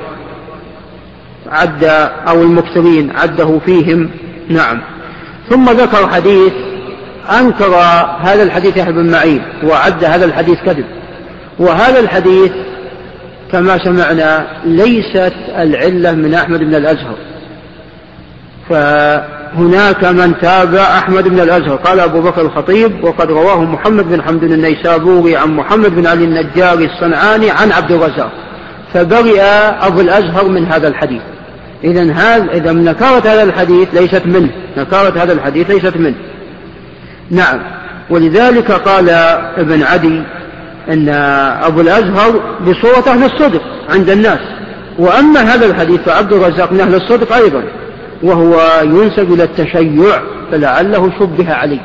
عد أو المكثرين عده فيهم. نعم. ثم ذكر حديث أنكر هذا الحديث يحيى بن معين وعد هذا الحديث كذب، وهذا الحديث كما سمعنا ليست العلة من أحمد بن الأزهر، فهناك من تابع أحمد بن الأزهر. قال أبو بكر الخطيب وقد رواه محمد بن حمد النيسابوري عن محمد بن علي النجاري الصنعاني عن عبد الرزاق، فبرئ أبو الأزهر من هذا الحديث. إذن هذا إذا نكرت هذا الحديث ليست منه، نكرت هذا الحديث ليست منه. نعم. ولذلك قال ابن عدي أن أبو الأزهر بصورة أهل الصدق عند الناس، وأما هذا الحديث فعبد الرزاق من أهل الصدق أيضا، وهو ينسب إلى التشيع، فلعله شبه عليه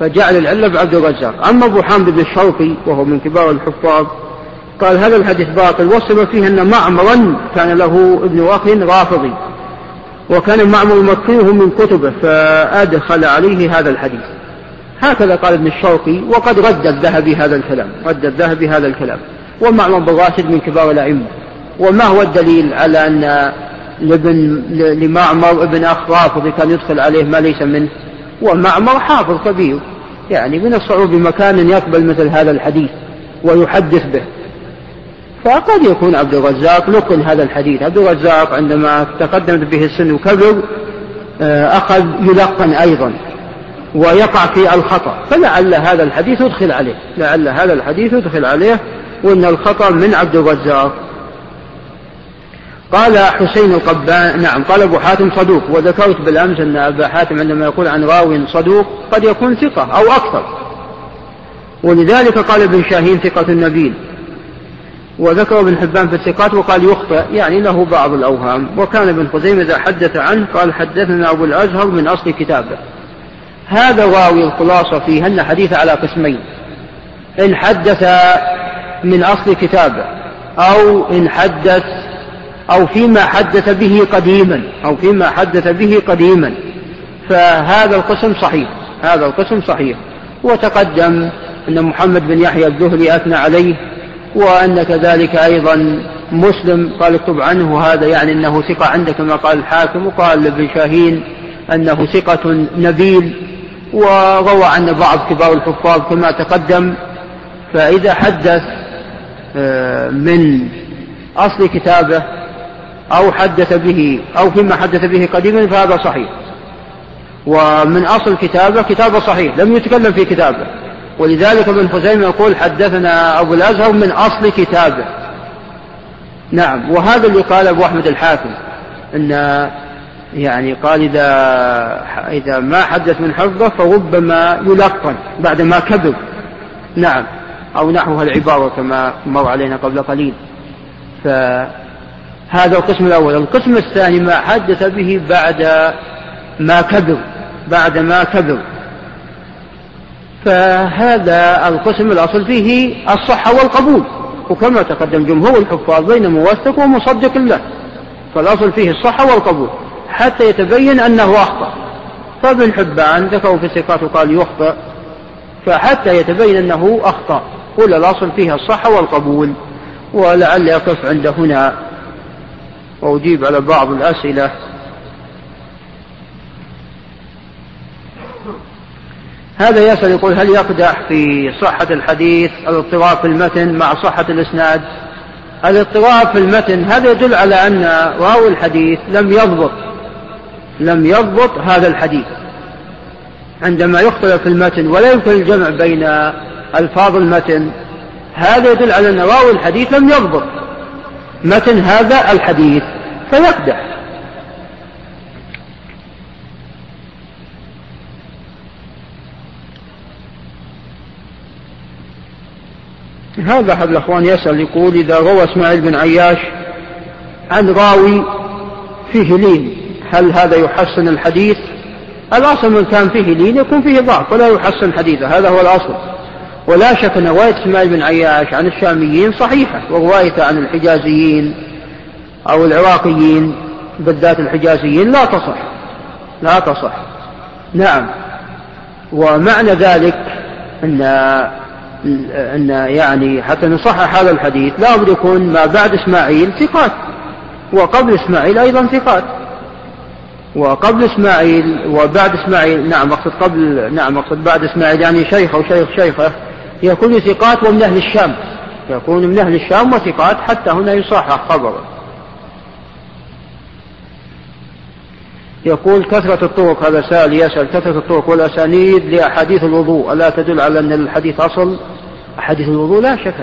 فجعل العلة بعبد الرزاق. أما أبو حامد بن الشرقي وهو من كبار الحفاظ قال هذا الحديث باطل، وصف فيه أن معمرا كان له ابن أخ رافضي، وكان معمر مكروه من كتبه فأدخل عليه هذا الحديث، هكذا قال ابن الشرقي. وقد رد الذهبي هذا الكلام، رد الذهبي هذا الكلام. ومعمر بن راشد من كبار الأئمة. وما هو الدليل على أن لابن لمعمر ابن أخ رافضي كان يدخل عليه ما ليس منه؟ ومعمر حافظ كبير، يعني من الصعوبة مكان يقبل مثل هذا الحديث ويحدث به. فقد يكون عبد الرزاق لقن هذا الحديث، عبد الرزاق عندما تقدمت به السن وكبر أخذ يلقن أيضا ويقع في الخطأ، فلعل هذا الحديث يدخل عليه، لعل هذا الحديث يدخل عليه وإن الخطأ من عبد الرزاق. قال حسين القبان، نعم قال أبو حاتم صدوق، وذكرت بالأمس أن أبا حاتم عندما يقول عن راوي صدوق قد يكون ثقة أو أكثر، ولذلك قال ابن شاهين ثقة النبيل، وذكر ابن حبان في الثقات وقال يخطئ يعني له بعض الأوهام. وكان ابن خزيمة إذا حدث عنه قال حدثنا أبو الأزهر من أصل كتابه. هذا راوي الخلاصة فيه أن حديث على قسمين، إن حدث من أصل كتابه أو إن حدث أو فيما حدث به قديما أو فيما حدث به قديما فهذا القسم صحيح، هذا القسم صحيح. وتقدم أن محمد بن يحيى الذهلي أثنى عليه، وأن كذلك أيضا مسلم قال اكتب عنه هذا يعني أنه ثقة عندك كما قال الحاكم، وقال لابن شاهين أنه ثقة نبيل، وروى عن بعض كبار الحفاظ كما تقدم. فإذا حدث من أصل كتابه أو حدث به أو فيما حدث به قديما فهذا صحيح. ومن أصل كتابه كتابه صحيح لم يتكلم في كتابه، ولذلك ابن خزيمة يقول حدثنا أبو الأزهر من أصل كتابه. نعم، وهذا اللي قال أبو أحمد الحاكم أن يعني قال إذا, إذا ما حدث من حفظه فربما يلقن بعدما كبر، نعم، أو نحوها العبارة كما مر علينا قبل قليل. فهذا القسم الأول. القسم الثاني ما حدث به بعد ما كبر، بعد ما كبر فهذا القسم الأصل فيه الصحة والقبول، وكما تقدم جمهور الحفاظ بين موثق ومصدق له، فالأصل فيه الصحة والقبول حتى يتبين أنه أخطأ. فابن حبان ذكروا في الثقات وقال يخطأ، فحتى يتبين أنه أخطأ قل الأصل فيها الصحة والقبول. ولعل أقف عند هنا وأجيب على بعض الأسئلة. هذا يسأل يقول هل يقدح في صحة الحديث الاضطراب في المتن مع صحة الإسناد؟ الاضطراب في المتن هذا يدل على أن راوي الحديث لم يضبط لم يضبط هذا الحديث عندما يختلف في المتن ولا يمكن الجمع بين ألفاظ المتن. هذا يدل على أن راوي الحديث لم يضبط متن هذا الحديث فيقدح. هذا أحد الأخوان يسأل يقول إذا روى إسماعيل بن عياش عن راوي فيه لين هل هذا يحسن الحديث؟ الأصل من كان فيه لين يكون فيه ضعف ولا يحسن حديثه، هذا هو الأصل. ولا شك أن رواية إسماعيل بن عياش عن الشاميين صحيحة، وروايته عن الحجازيين أو العراقيين بالذات الحجازيين لا تصح لا تصح نعم. ومعنى ذلك أن أن يعني حتى نصحح هذا الحديث لا بد يكون ما بعد إسماعيل ثقات وقبل إسماعيل أيضا ثقات، وقبل إسماعيل وبعد إسماعيل، نعم أقصد قبل، نعم أقصد بعد إسماعيل يعني شيخ وشيخ شيخه يكون ثقات ومن أهل الشام، يكون من أهل الشام وثقات، حتى هنا يصحح خبره. يقول كثرة الطرق، هذا سائل يسأل كثرة الطرق والأسانيد لأحاديث الوضوء ألا تدل على أن الحديث أصل؟ أحاديث الوضوء لا شك،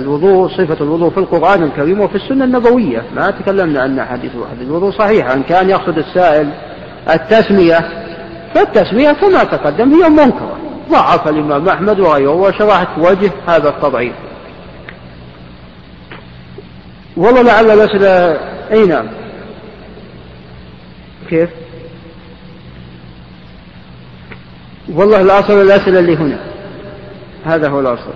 الوضوء صفة الوضوء في القرآن الكريم وفي السنة النبوية، ما تكلمنا عن أحاديث الوضوء صحيح. إن كان يقصد السائل التسمية فالتسمية كما تقدم هي منكرة، ضعف الإمام أحمد وغيره وشرحت وجه هذا التضعيف. والله لعل الأسئلة أي نعم كيف؟ والله الأصل الأسئلة اللي هنا، هذا هو الأصل.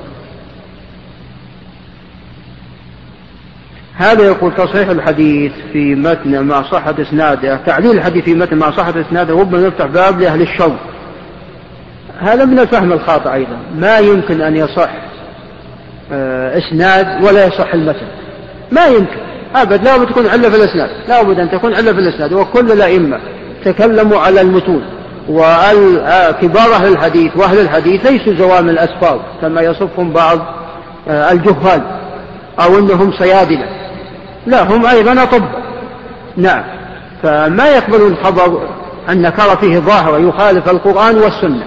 هذا يقول تصحيح الحديث في متن مع صحة إسناده، تعليل الحديث في متن مع صحة إسناده ربما يفتح باب لأهل الشر. هذا من الفهم الخاطئ أيضا، ما يمكن أن يصح إسناد ولا يصح المتن، ما يمكن أبد، لا بد تكون علة في الأسناد، لا بد أن تكون علة في الأسناد. وكل الأئمة تكلموا على المتون، وكبار أهل الحديث وأهل الحديث ليسوا زوام الأسباب كما يصفهم بعض الجهال أو أنهم صيادلة، لا هم أيضا أطباء، نعم، فما يقبلون خبر أن نكر فيه ظاهرة يخالف القرآن والسنة.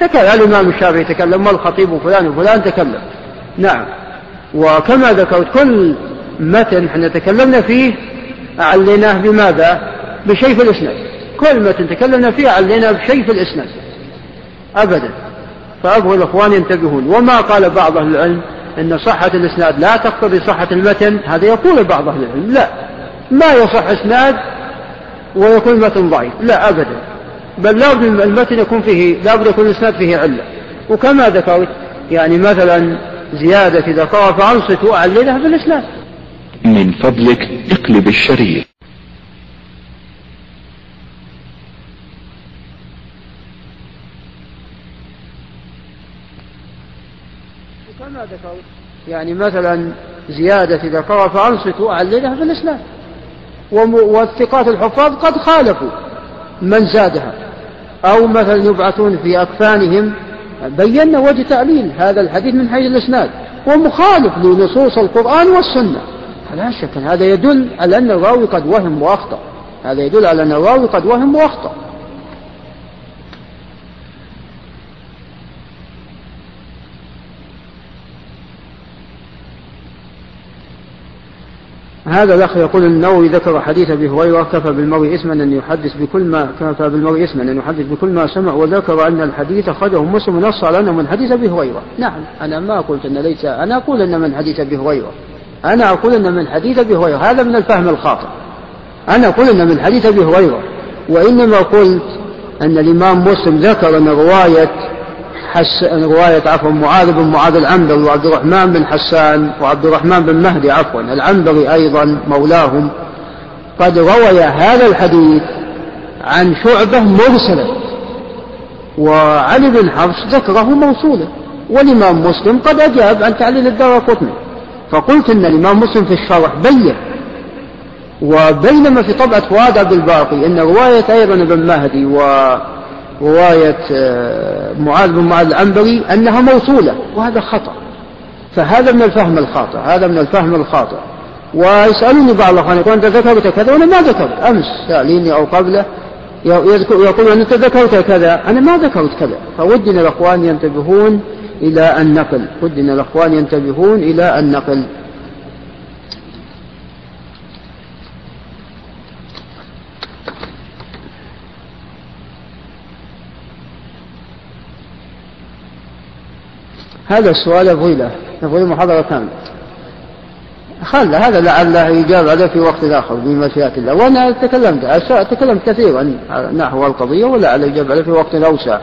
تكلم الإمام الشافعي تكلم، والخطيب فلان وفلان تكلم، نعم، وكما ذكرت كل متن احنا تكلمنا فيه عليناه بماذا؟ بشيء في الاسناد. كل متن تكلمنا فيه عليناه بشيء في الاسناد ابدا. فابغى الاخوان ينتبهون. وما قال بعض اهل العلم ان صحه الاسناد لا تقتضي صحه المتن، هذا يقول بعض اهل العلم لا، ما يصح اسناد ويكون متن ضعيف، لا ابدا، بل لابد المتن يكون فيه، لابد يكون الاسناد فيه عله. وكما ذكرت يعني مثلا زياده اذا طرف انصت واعلنها بالاسناد. من فضلك اقلب الشريط. وكما ذكرت يعني مثلا زياده اذا طرف انصت واعلنها بالاسناد. والثقات الحفاظ قد خالفوا من زادها، او مثلا يبعثون في اكفانهم، بينا وجه تعليل هذا الحديث من حيث الاسناد ومخالف لنصوص القرآن والسنة، فلا شك هذا يدل على أن الراوي قد وهم وأخطأ، هذا يدل على أن الراوي قد وهم وأخطأ. هذا الأخ يقول النووي ذكر حديث أبي هريرة كفى بالمرء إثما أن يحدث بكل ما كفى بالمرء إثما أن يحدث بكل ما سمع، وذكر أن الحديث أخرجه مسلم ونص على أنه من حديث أبي هريرة. نعم، أنا ما قلت أن ليس، أنا أقول أن من حديث أبي هريرة، أنا أقول أن من حديث أبي هريرة، هذا من الفهم الخاطئ. أنا أقول أن من حديث أبي هريرة، وإنما قلت أن الإمام مسلم ذكر أن رواية حس... رواية عفوا معاذ بن معاذ العنبري وعبد الرحمن بن حسان وعبد الرحمن بن مهدي عفوا العنبري أيضا مولاهم، قد روي هذا الحديث عن شعبة مرسلا، وعلي بن حفص ذكره موصولا، والإمام مسلم قد أجاب عن تعليل الدارقطني. فقلت أن الإمام مسلم في الشرح بين، وبينما في طبعة فؤاد عبد الباقي أن رواية أيضا بن مهدي و رواية معاذ بن معاذ العنبري أنها موصولة، وهذا خطأ. فهذا من الفهم الخاطئ، هذا من الفهم الخاطئ. ويسألوني بعض الأخوان يقول أنت ذكرت كذا وأنا ما ذكرت، أمس سأليني أو قبله يقول أنت ذكرت كذا، أنا ما ذكرت كذا. فودنا الأخوان ينتبهون إلى النقل، ودنا الأخوان ينتبهون إلى النقل. هذا السؤال أبغي له أبغي محاضرة كاملة، خلى هذا لعله يجاب عليه في وقت آخر بمشيئة الله. وأنا تكلمت تكلمت كثيرا نحو القضية، ولعله يجاب عليه في وقت أوسع.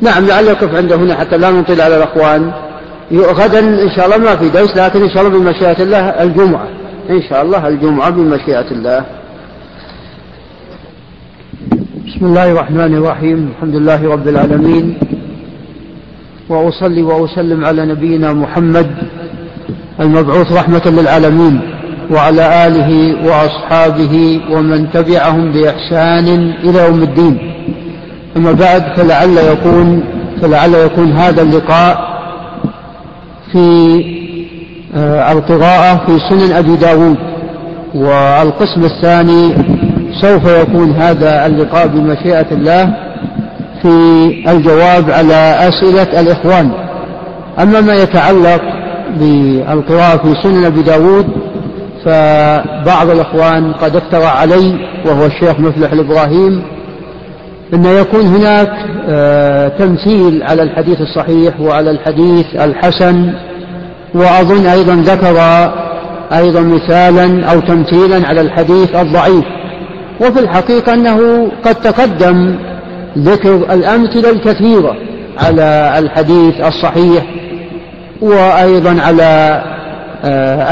نعم، لعل يقف عند هنا حتى لا نطيل على الأخوان. غدا إن شاء الله ما في درس، لكن إن شاء الله بمشيئة الله الجمعة، إن شاء الله الجمعة بمشيئة الله. بسم الله الرحمن الرحيم، الحمد لله رب العالمين، وأصلي وأسلم على نبينا محمد المبعوث رحمة للعالمين، وعلى آله وأصحابه ومن تبعهم بإحسان إلى يوم الدين. أما بعد، فلعل يكون فلعل يكون هذا اللقاء في القراءة في سنن أبي داود، والقسم الثاني سوف يكون هذا اللقاء بمشيئة الله في الجواب على أسئلة الإخوان. أما ما يتعلق بالقراءة في سنن أبي داود، فبعض الإخوان قد اقترح علي وهو الشيخ مفلح الإبراهيم أن يكون هناك تمثيل على الحديث الصحيح وعلى الحديث الحسن، وأظن أيضا ذكر أيضا مثالا أو تمثيلا على الحديث الضعيف. وفي الحقيقة أنه قد تقدم ذكر الأمثلة الكثيرة على الحديث الصحيح، وأيضا على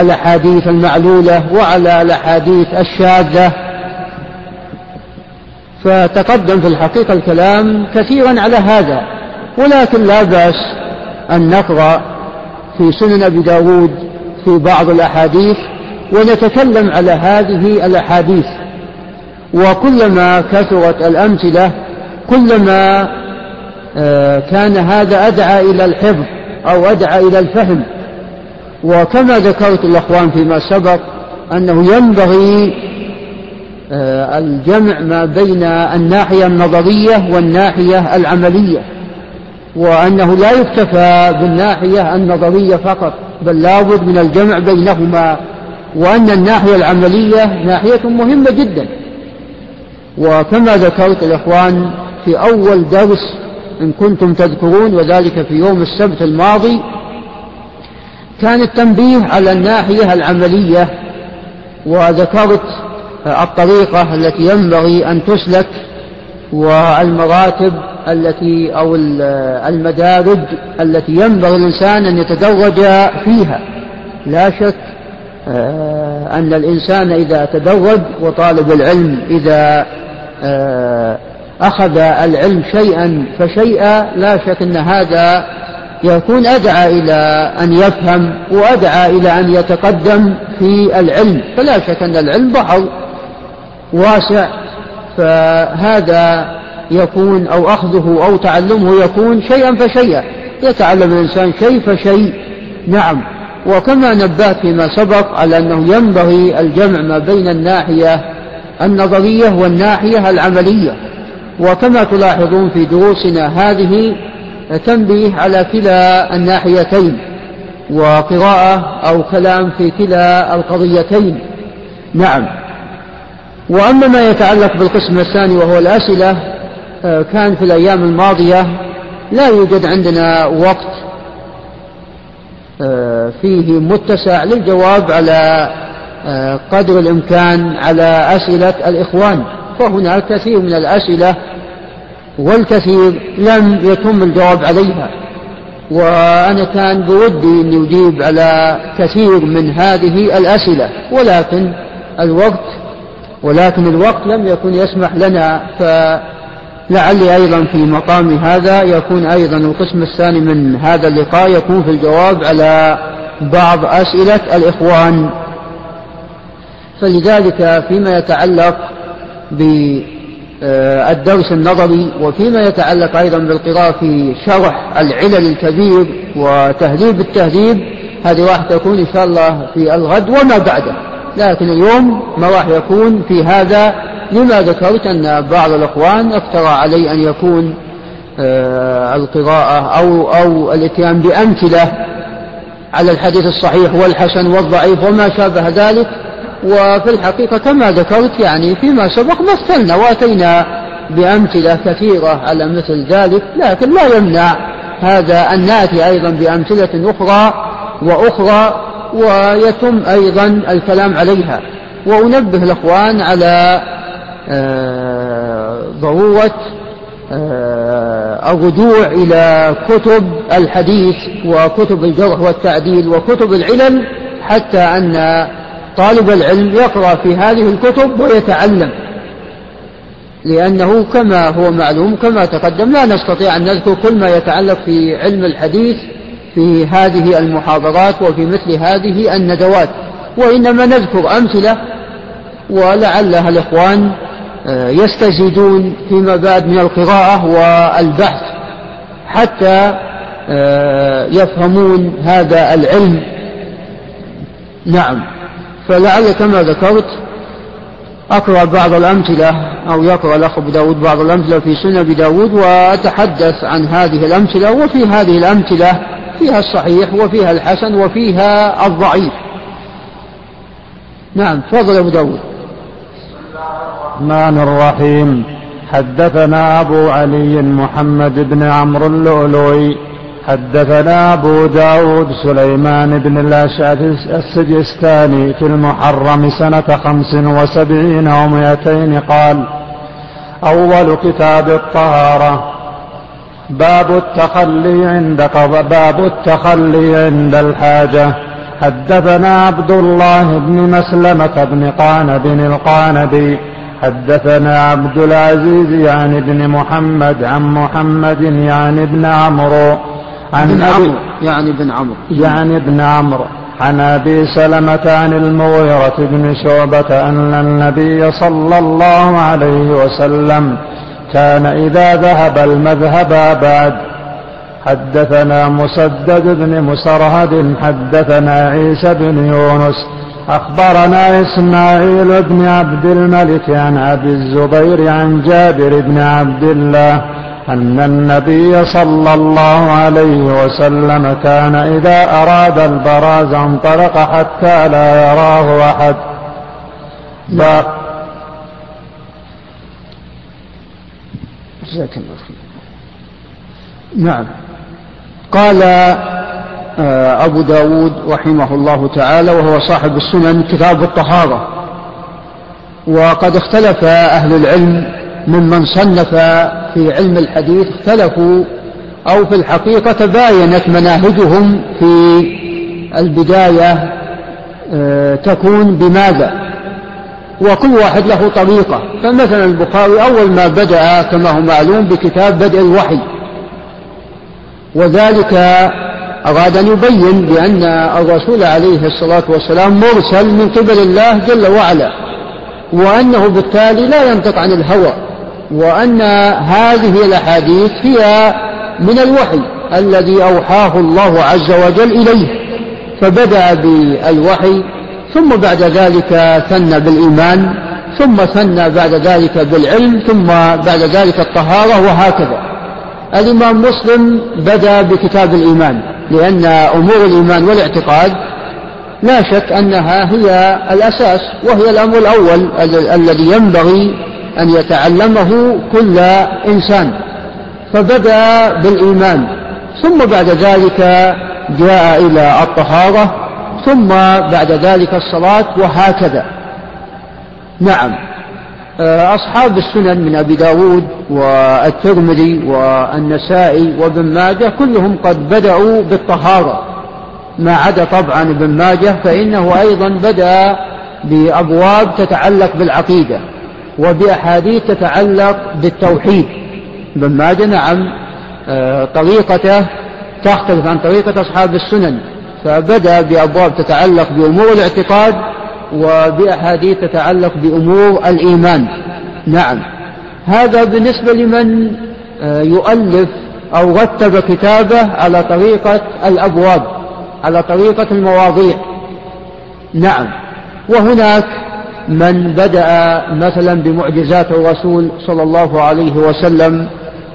الأحاديث المعلولة، وعلى الأحاديث الشاذة. فتقدم في الحقيقة الكلام كثيرا على هذا، ولكن لا بأس أن نقرأ في سنن أبي داود في بعض الأحاديث ونتكلم على هذه الأحاديث. وكلما كثرت الأمثلة كلما كان هذا أدعى إلى الحفظ أو أدعى إلى الفهم. وكما ذكرت الأخوان فيما سبق أنه ينبغي الجمع ما بين الناحية النظرية والناحية العملية، وأنه لا يكتفى بالناحية النظرية فقط، بل لابد من الجمع بينهما، وأن الناحية العملية ناحية مهمة جدا. وكما ذكرت الإخوان في أول درس إن كنتم تذكرون، وذلك في يوم السبت الماضي، كان التنبيه على الناحية العملية، وذكرت الطريقة التي ينبغي أن تسلك والمراتب التي أو المدارج التي ينبغي الإنسان أن يتدرج فيها. لا شك أن الإنسان إذا تدرج، وطالب العلم إذا أخذ العلم شيئا فشيئا، لا شك أن هذا يكون أدعى إلى أن يفهم وأدعى إلى أن يتقدم في العلم. فلا شك أن العلم بحر واسع، فهذا يكون أو أخذه أو تعلمه يكون شيئا فشيئا، يتعلم الإنسان شيء فشيء. نعم. وكما نبهت فيما سبق على أنه ينبغي الجمع ما بين الناحية النظرية والناحية العملية، وكما تلاحظون في دروسنا هذه تنبيه على كلا الناحيتين وقراءة أو كلام في كلا القضيتين. نعم. وأما ما يتعلق بالقسم الثاني وهو الأسئلة، كان في الأيام الماضية لا يوجد عندنا وقت فيه متسع للجواب على قدر الإمكان على أسئلة الإخوان، فهنا الكثير من الأسئلة والكثير لم يتم الجواب عليها، وأنا كان بودي أن أجيب على كثير من هذه الأسئلة، ولكن الوقت ولكن الوقت لم يكن يسمح لنا. فلعلي أيضا في مقام هذا يكون أيضا القسم الثاني من هذا اللقاء يكون في الجواب على بعض أسئلة الإخوان. فلذلك فيما يتعلق بالدرس النظري، وفيما يتعلق أيضا بالقراءة في شرح العلل الكبير وتهذيب التهذيب، هذه راح تكون إن شاء الله في الغد وما بعده، لكن اليوم ما راح يكون في هذا لما ذكرت أن بعض الأخوان افترى علي أن يكون القراءة أو, أو الاتيان بأمثلة على الحديث الصحيح والحسن والضعيف وما شابه ذلك. وفي الحقيقة كما ذكرت يعني فيما سبق مثلنا وأتينا بأمثلة كثيرة على مثل ذلك، لكن لا يمنع هذا أن نأتي أيضا بأمثلة أخرى وأخرى ويتم أيضا الكلام عليها. وأنبه الأخوان على ضرورة الرجوع إلى كتب الحديث وكتب الجرح والتعديل وكتب العلل، حتى أن طالب العلم يقرأ في هذه الكتب ويتعلم، لأنه كما هو معلوم كما تقدم لا نستطيع أن نذكر كل ما يتعلق في علم الحديث في هذه المحاضرات وفي مثل هذه الندوات، وإنما نذكر أمثلة، ولعلها الإخوان يستزيدون فيما بعد من القراءة والبحث حتى يفهمون هذا العلم. نعم. فلعل كما ذكرت أقرأ بعض الأمثلة أو يقرأ الأخ أبو داود بعض الأمثلة في سنن أبي داود، وأتحدث عن هذه الأمثلة، وفي هذه الأمثلة فيها الصحيح وفيها الحسن وفيها الضعيف. نعم تفضل أبو داود. بسم الله الرحمن الرحيم. حدثنا أبو علي محمد بن عمرو اللؤلؤي حدثنا أبو داود سليمان بن الأشعري السجستاني في المحرم سنة خمس وسبعين ومئتين قال: أول كتاب الطهارة. باب التخلي عند قضاء باب التخلي عند الحاجة. حدثنا عبد الله بن مسلمة بن قعنبي القعنبي حدثنا عبد العزيز يعني ابن محمد عن محمد يعني ابن عمرو عن أبي يعني بن عمرو يعني ابن عمرو عن أبي سلمة عن المغيرة بن شعبة أن النبي صلى الله عليه وسلم كان إذا ذهب المذهب بعد. حدثنا مسدد بن مسرهد حدثنا عيسى بن يونس أخبرنا إسماعيل بن عبد الملك عن أبي الزبير عن جابر بن عبد الله أن النبي صلى الله عليه وسلم كان إذا أراد البراز انطلق حتى لا يراه أحد. نعم. قال أبو داود رحمه الله تعالى وهو صاحب السنن كتاب الطهارة. وقد اختلف أهل العلم ممن صنف في علم الحديث، اختلفوا أو في الحقيقة تباينت مناهجهم في البداية تكون بماذا، وكل واحد له طريقة. فمثلا البخاري أول ما بدأ كما هو معلوم بكتاب بدء الوحي، وذلك أراد أن يبين بأن الرسول عليه الصلاة والسلام مرسل من قبل الله جل وعلا، وأنه بالتالي لا ينطق عن الهوى، وأن هذه الأحاديث هي من الوحي الذي أوحاه الله عز وجل إليه. فبدأ بالوحي، ثم بعد ذلك ثنى بالإيمان، ثم ثنى بعد ذلك بالعلم، ثم بعد ذلك الطهارة، وهكذا. الإمام مسلم بدأ بكتاب الإيمان، لأن أمور الإيمان والاعتقاد لا شك أنها هي الأساس، وهي الأمر الأول الذي ينبغي أن يتعلمه كل إنسان. فبدأ بالإيمان، ثم بعد ذلك جاء إلى الطهارة، ثم بعد ذلك الصلاة، وهكذا. نعم. أصحاب السنن من أبي داود والترمذي والنسائي وابن ماجه كلهم قد بدأوا بالطهارة، ما عدا طبعا ابن ماجه فإنه أيضا بدأ بأبواب تتعلق بالعقيدة وبأحاديث تتعلق بالتوحيد. ابن ماجه نعم طريقته تختلف عن طريقة أصحاب السنن، فبدأ بأبواب تتعلق بأمور الاعتقاد وبأحاديث تتعلق بأمور الإيمان. نعم. هذا بالنسبة لمن يؤلف أو رتب كتابه على طريقة الأبواب، على طريقة المواضيع. نعم. وهناك من بدأ مثلا بمعجزات الرسول صلى الله عليه وسلم،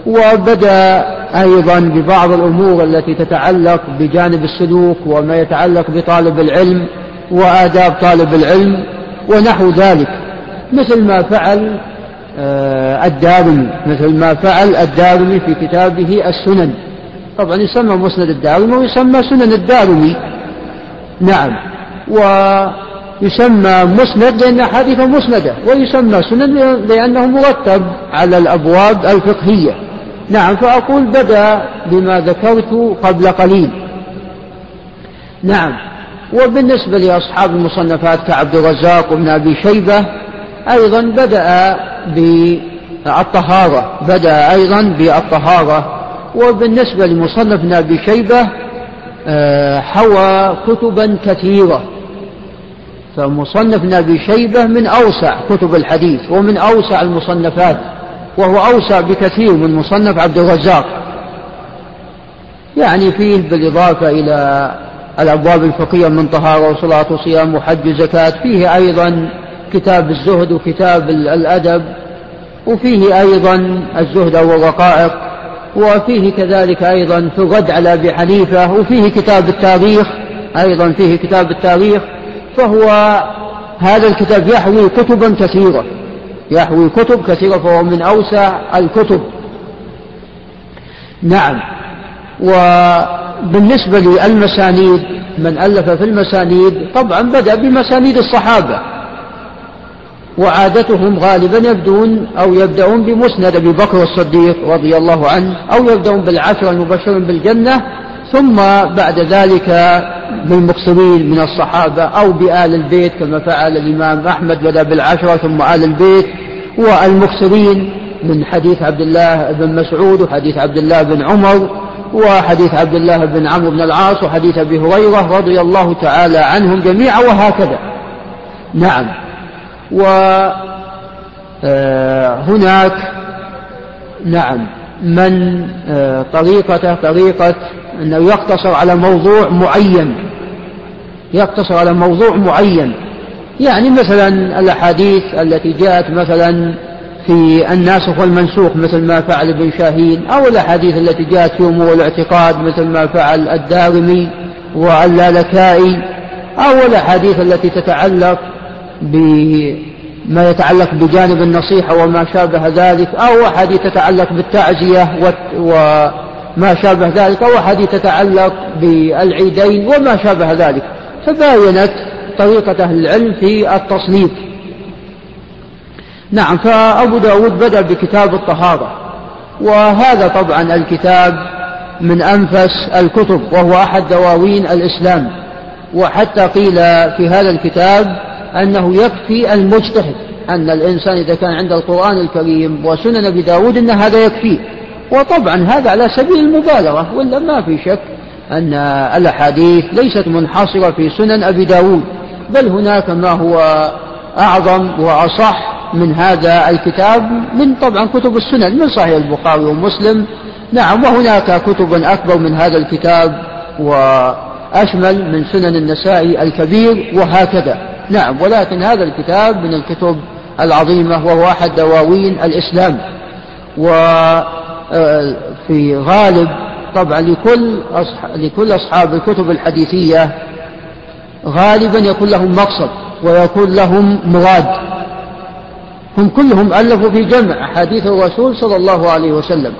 وبدأ أيضا ببعض الأمور التي تتعلق بجانب السلوك وما يتعلق بطالب العلم وآداب طالب العلم ونحو ذلك، مثل ما فعل الدارمي مثل ما فعل الدارمي في كتابه السنن. طبعا يسمى مسند الدارمي ويسمى سنن الدارمي. نعم. ويسمى مسند لأن أحاديثه مسندة، ويسمى سنن لأنه مرتب على الأبواب الفقهية. نعم. فأقول بدأ بما ذكرت قبل قليل. نعم. وبالنسبة لأصحاب المصنفات كعبد الرزاق وابن أبي شيبة أيضا بدأ بالطهارة بدأ أيضا بالطهارة. وبالنسبة لمصنف ابن أبي شيبة حوى كتبا كثيرة، فمصنف ابن أبي شيبة من أوسع كتب الحديث ومن أوسع المصنفات، وهو أوسع بكثير من مصنف عبد الرزاق، يعني فيه بالإضافة إلى الأبواب الفقهية من طهارة وصلاة وصيام وحج وزكاة، فيه أيضا كتاب الزهد وكتاب الأدب، وفيه أيضا الزهد والرقائق، وفيه كذلك أيضا في الرد على أبي حنيفة، وفيه كتاب التاريخ أيضا فيه كتاب التاريخ. فهو هذا الكتاب يحوي كتبا كثيرة يحوي كتب كثيرة فهو من أوسع الكتب. نعم. و بالنسبة للمسانيد، من ألف في المسانيد طبعا بدأ بمسانيد الصحابة، وعادتهم غالبا يبدون أو يبدأون بمسند أبي بكر الصديق رضي الله عنه، أو يبدأون بالعشرة المبشرين بالجنة، ثم بعد ذلك بالمقصرين من الصحابة، أو بآل البيت كما فعل الإمام أحمد، بدأ بالعشرة ثم آل البيت والمقصرين من حديث عبد الله بن مسعود وحديث عبد الله بن عمر وحديث عبد الله بن عمرو بن العاص وحديث أبي هريرة رضي الله تعالى عنهم جميعا، وهكذا. نعم. وهناك نعم من طريقته طريقة أنه يقتصر على موضوع معين يقتصر على موضوع معين يعني مثلا الأحاديث التي جاءت مثلا في الناسخ والمنسوخ مثل ما فعل ابن شاهين، أو الأحاديث التي جاءت يوم والاعتقاد مثل ما فعل الدارمي واللالكائي، أو الأحاديث التي تتعلق بما يتعلق بجانب النصيحة وما شابه ذلك، أو أحاديث تتعلق بالتعزية وما شابه ذلك، أو أحاديث تتعلق بالعيدين وما شابه ذلك. فباينت طريقة أهل العلم في التصنيف. نعم، فأبو داود بدأ بكتاب الطهارة، وهذا طبعا الكتاب من أنفس الكتب، وهو أحد دواوين الإسلام، وحتى قيل في هذا الكتاب أنه يكفي المجتهد، أن الإنسان إذا كان عند القرآن الكريم وسنن أبي داود أن هذا يكفيه. وطبعا هذا على سبيل المبالغة، ولا ما في شك أن الأحاديث ليست منحصرة في سنن أبي داود، بل هناك ما هو أعظم وأصح من هذا الكتاب من طبعا كتب السنن من صحيح البخاري ومسلم. نعم، وهناك كتب أكبر من هذا الكتاب وأشمل من سنن النسائي الكبير وهكذا. نعم، ولكن هذا الكتاب من الكتب العظيمة، وهو أحد دواوين الإسلام، وفي غالب طبعا لكل أصحاب, لكل أصحاب الكتب الحديثية غالبا يكون لهم مقصد ويكون لهم مراد. هم كلهم ألفوا في جمع أحاديث الرسول صلى الله عليه وسلم،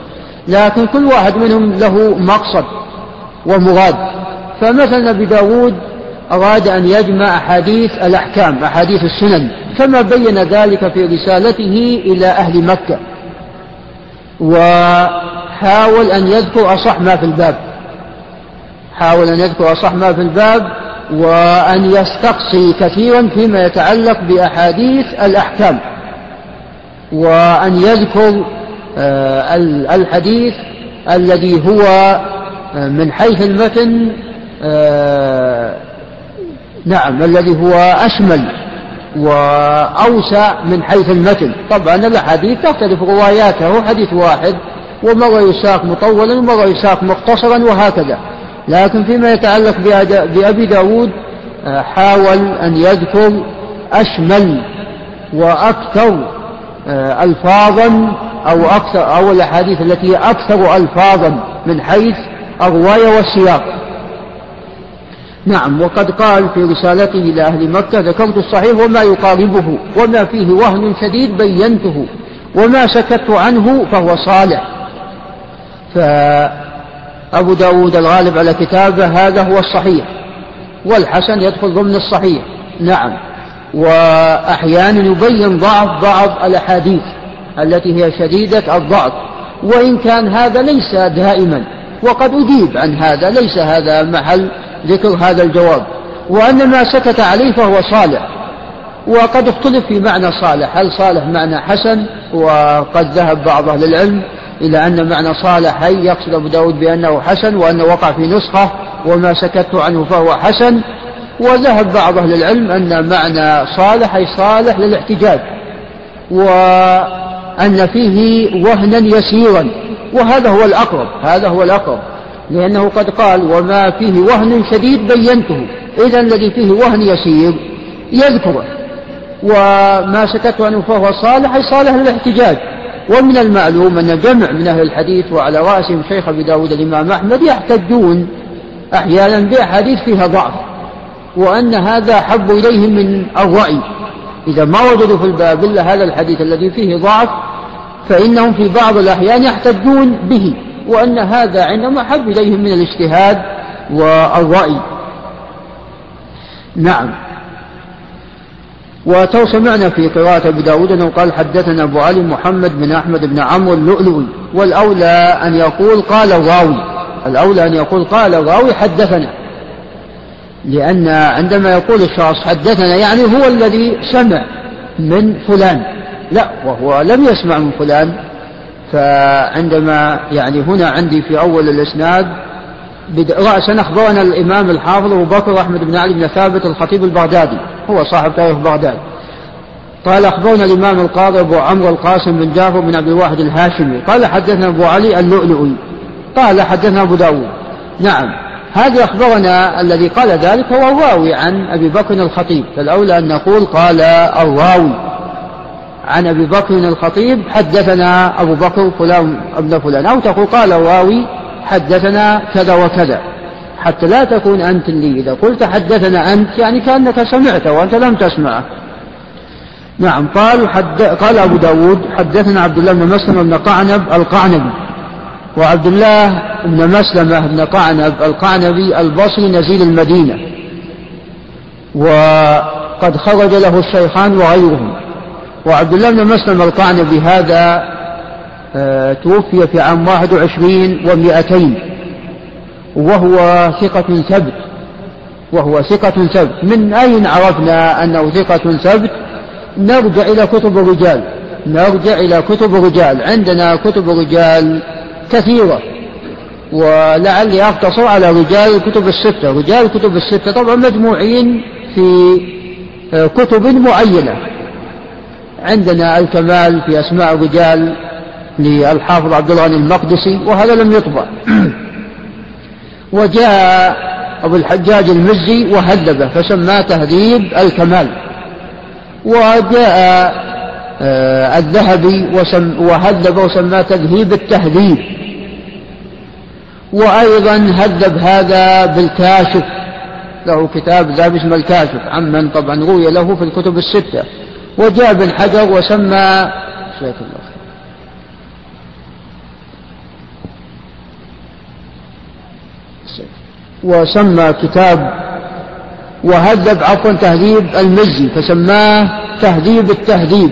لكن كل واحد منهم له مقصد ومراد. فمثلا أبي داود أراد أن يجمع أحاديث الأحكام، أحاديث السنن، كما بين ذلك في رسالته إلى أهل مكة، وحاول أن يذكر أصح ما في الباب، حاول أن يذكر أصح ما في الباب وأن يستقصي كثيرا فيما يتعلق بأحاديث الأحكام، وأن يذكر الحديث الذي هو من حيث المتن نعم الذي هو أشمل وأوسع من حيث المتن. طبعا الحديث تختلف رواياته، حديث واحد ومرة يساق مطولا ومرة يساق مختصرا وهكذا، لكن فيما يتعلق بأبي داود حاول أن يذكر أشمل وأكثر ألفاظا أو أكثر أو الأحاديث التي هي أكثر ألفاظا من حيث الرواية والسياق. نعم، وقد قال في رسالته إلى أهل مكة: ذكرت الصحيح وما يقاربه وما فيه وهن شديد بينته وما سكت عنه فهو صالح. فأبو داود الغالب على كتابه هذا هو الصحيح، والحسن يدخل ضمن الصحيح. نعم، وأحيانا يبين ضعف بعض الأحاديث التي هي شديدة الضعف، وإن كان هذا ليس دائما، وقد أجيب عن هذا، ليس هذا محل ذكر هذا الجواب. وأن ما سكت عليه فهو صالح، وقد اختلف في معنى صالح، هل صالح معنى حسن؟ وقد ذهب بعض أهل العلم إلى أن معنى صالح هي يقصد أبو داود بأنه حسن، وأنه وقع في نسخة وما سكت عنه فهو حسن. وذهب بعض أهل العلم أن معنى صالح أي صالح للاحتجاج، وأن فيه وهنا يسيرا، وهذا هو الأقرب، هذا هو الأقرب، لأنه قد قال وما فيه وهن شديد بينته، إذا الذي فيه وهن يسير يذكره. وما سكت عنه فهو صالح أي صالح للاحتجاج. ومن المعلوم أن جمع من أهل الحديث وعلى رأسهم شيخ أبي داود الإمام أحمد يحتجون أحيانا بأحاديث فيها ضعف، وأن هذا حب إليهم من الرأي، إذا ما وجدوا في الباب إلا هذا الحديث الذي فيه ضعف فإنهم في بعض الأحيان يحتجون به، وأن هذا عندما حب إليهم من الاجتهاد والرأي. نعم، وتوصمعنا في قراءة أبي داود أنه قال حدثنا أبو علي محمد بن أحمد بن عمرو اللؤلؤي، والأولى أن يقول قال الراوي، الأولى أن يقول قال الراوي حدثنا، لأن عندما يقول الشخص حدثنا يعني هو الذي سمع من فلان، لا وهو لم يسمع من فلان. فعندما يعني هنا عندي في أول الإسناد رأسا أخبرنا الإمام الحافظ أبو بكر أحمد بن علي بن ثابت الخطيب البغدادي، هو صاحب تاريخ بغداد، قال أخبرنا الإمام القاضي أبو عمرو القاسم بن جعفر بن عبد الواحد الهاشمي قال حدثنا أبو علي اللؤلؤي قال حدثنا أبو داود. نعم، هذا أخبرنا الذي قال ذلك هو الراوي عن أبي بكر الخطيب، فالأولى أن نقول قال الراوي عن أبي بكر الخطيب حدثنا أبو بكر فلان ابن فلان، أو تقول قال الراوي حدثنا كذا وكذا، حتى لا تكون أنت اللي إذا قلت حدثنا أنت يعني كأنك سمعت وأنت لم تسمعه. نعم. قال, حد... قال أبو داود حدثنا عبد الله بن مسلمة بن قعنب القعنبي، وعبد الله بن مسلمة بن قعنب القعنبي البصري نزيل المدينة، وقد خرج له الشيخان وغيرهم. وعبد الله بن مسلمة القعنبي هذا آه توفي في عام واحد وعشرين ومئتين، وهو ثقة ثبت وهو ثقة ثبت من أين عرفنا أنه ثقة ثبت؟ نرجع إلى كتب الرجال، نرجع إلى كتب الرجال عندنا كتب الرجال كثيرة، ولعلي أقتصر على رجال الكتب الستة. رجال الكتب الستة طبعا مجموعين في كتب معينة، عندنا الكمال في أسماء الرجال للحافظ عبد الغني المقدسي، وهذا لم يطبع، وجاء أبو الحجاج المزي وهذبه فسماه تهذيب الكمال، وجاء آه الذهبي وهذب وسمى تذهيب التهذيب، وأيضا هذب هذا بالكاشف، له كتاب ذا باسم الكاشف عمن طبعا روي له في الكتب الستة. وجاء ابن حجر وسمى شيخ الله وسمى كتاب وهذب عفوا تهذيب المزي فسماه تهذيب التهذيب.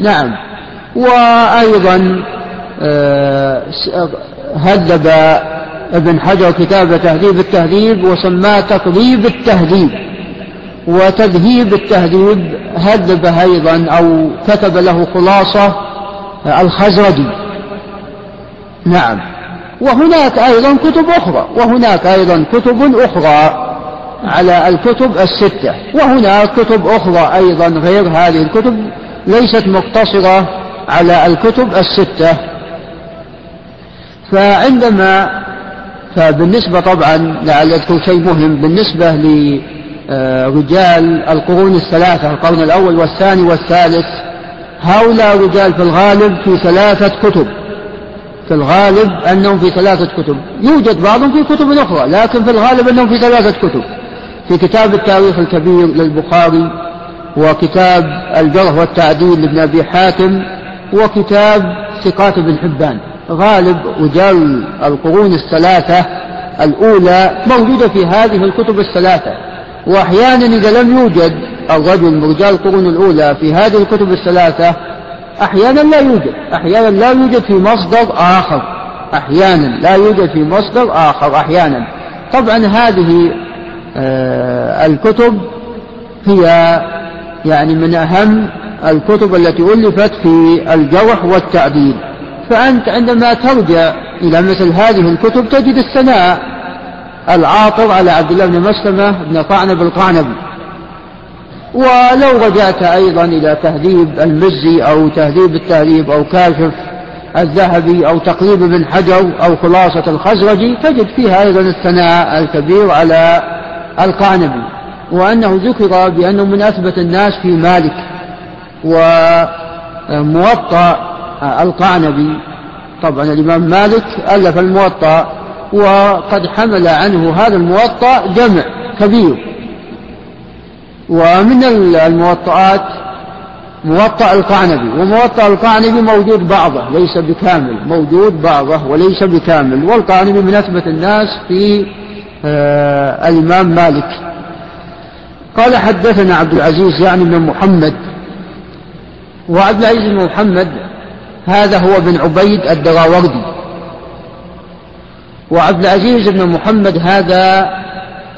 نعم. وأيضا هذب ابن حجر كتاب تهذيب التهذيب وسماه تقريب التهذيب وتذهيب التهذيب. هذب أيضا أو كتب له خلاصة الخزرجي. نعم. وهناك أيضا كتب أخرى، وهناك أيضا كتب أخرى على الكتب الستة، وهناك كتب أخرى أيضا غير هذه الكتب، ليست مقتصرة على الكتب الستة. فعندما فبالنسبة طبعا لعل أذكر شيء مهم بالنسبة لرجال القرون الثلاثة، القرن الأول والثاني والثالث، هؤلاء رجال في الغالب في ثلاثة كتب، في الغالب أنهم في ثلاثة كتب، يوجد بعضهم في كتب أخرى لكن في الغالب أنهم في ثلاثة كتب، في كتاب التاريخ الكبير للبخاري، وكتاب الجرح والتعديل لابن أبي حاتم، وكتاب ثقات ابن حبان. غالب رجال القرون الثلاثة الأولى موجودة في هذه الكتب الثلاثة، وأحيانا إذا لم يوجد الرجل رجال القرون الأولى في هذه الكتب الثلاثة أحيانا لا يوجد، أحيانا لا يوجد في مصدر آخر، أحيانا لا يوجد في مصدر آخر أحيانا. طبعا هذه آه الكتب هي يعني من أهم الكتب التي ألفت في الجرح والتعديل، فأنت عندما ترجع إلى مثل هذه الكتب تجد الثناء العاطر على عبد الله بن مسلمة بن قعنب القعنبي. ولو رجعت أيضا إلى تهذيب المزي أو تهذيب التهذيب أو كاشف الذهبي أو تقريب ابن حجر أو خلاصة الخزرجي تجد فيها أيضا الثناء الكبير على القعنبي، وأنه ذكر بأنه من أثبت الناس في مالك. وموطأ القعنبي طبعا الإمام مالك ألف الموطأ، وقد حمل عنه هذا الموطأ جمع كبير، ومن الموطئات موطأ القعنبي، وموطأ القعنبي موجود بعضه ليس بكامل، موجود بعضه وليس بكامل. والقعنبي من أثبت الناس في آه الإمام مالك. قال حدثنا عبد العزيز يعني بن محمد، وعبد العزيز بن محمد هذا هو بن عبيد الدراوردي، وعبد العزيز بن محمد هذا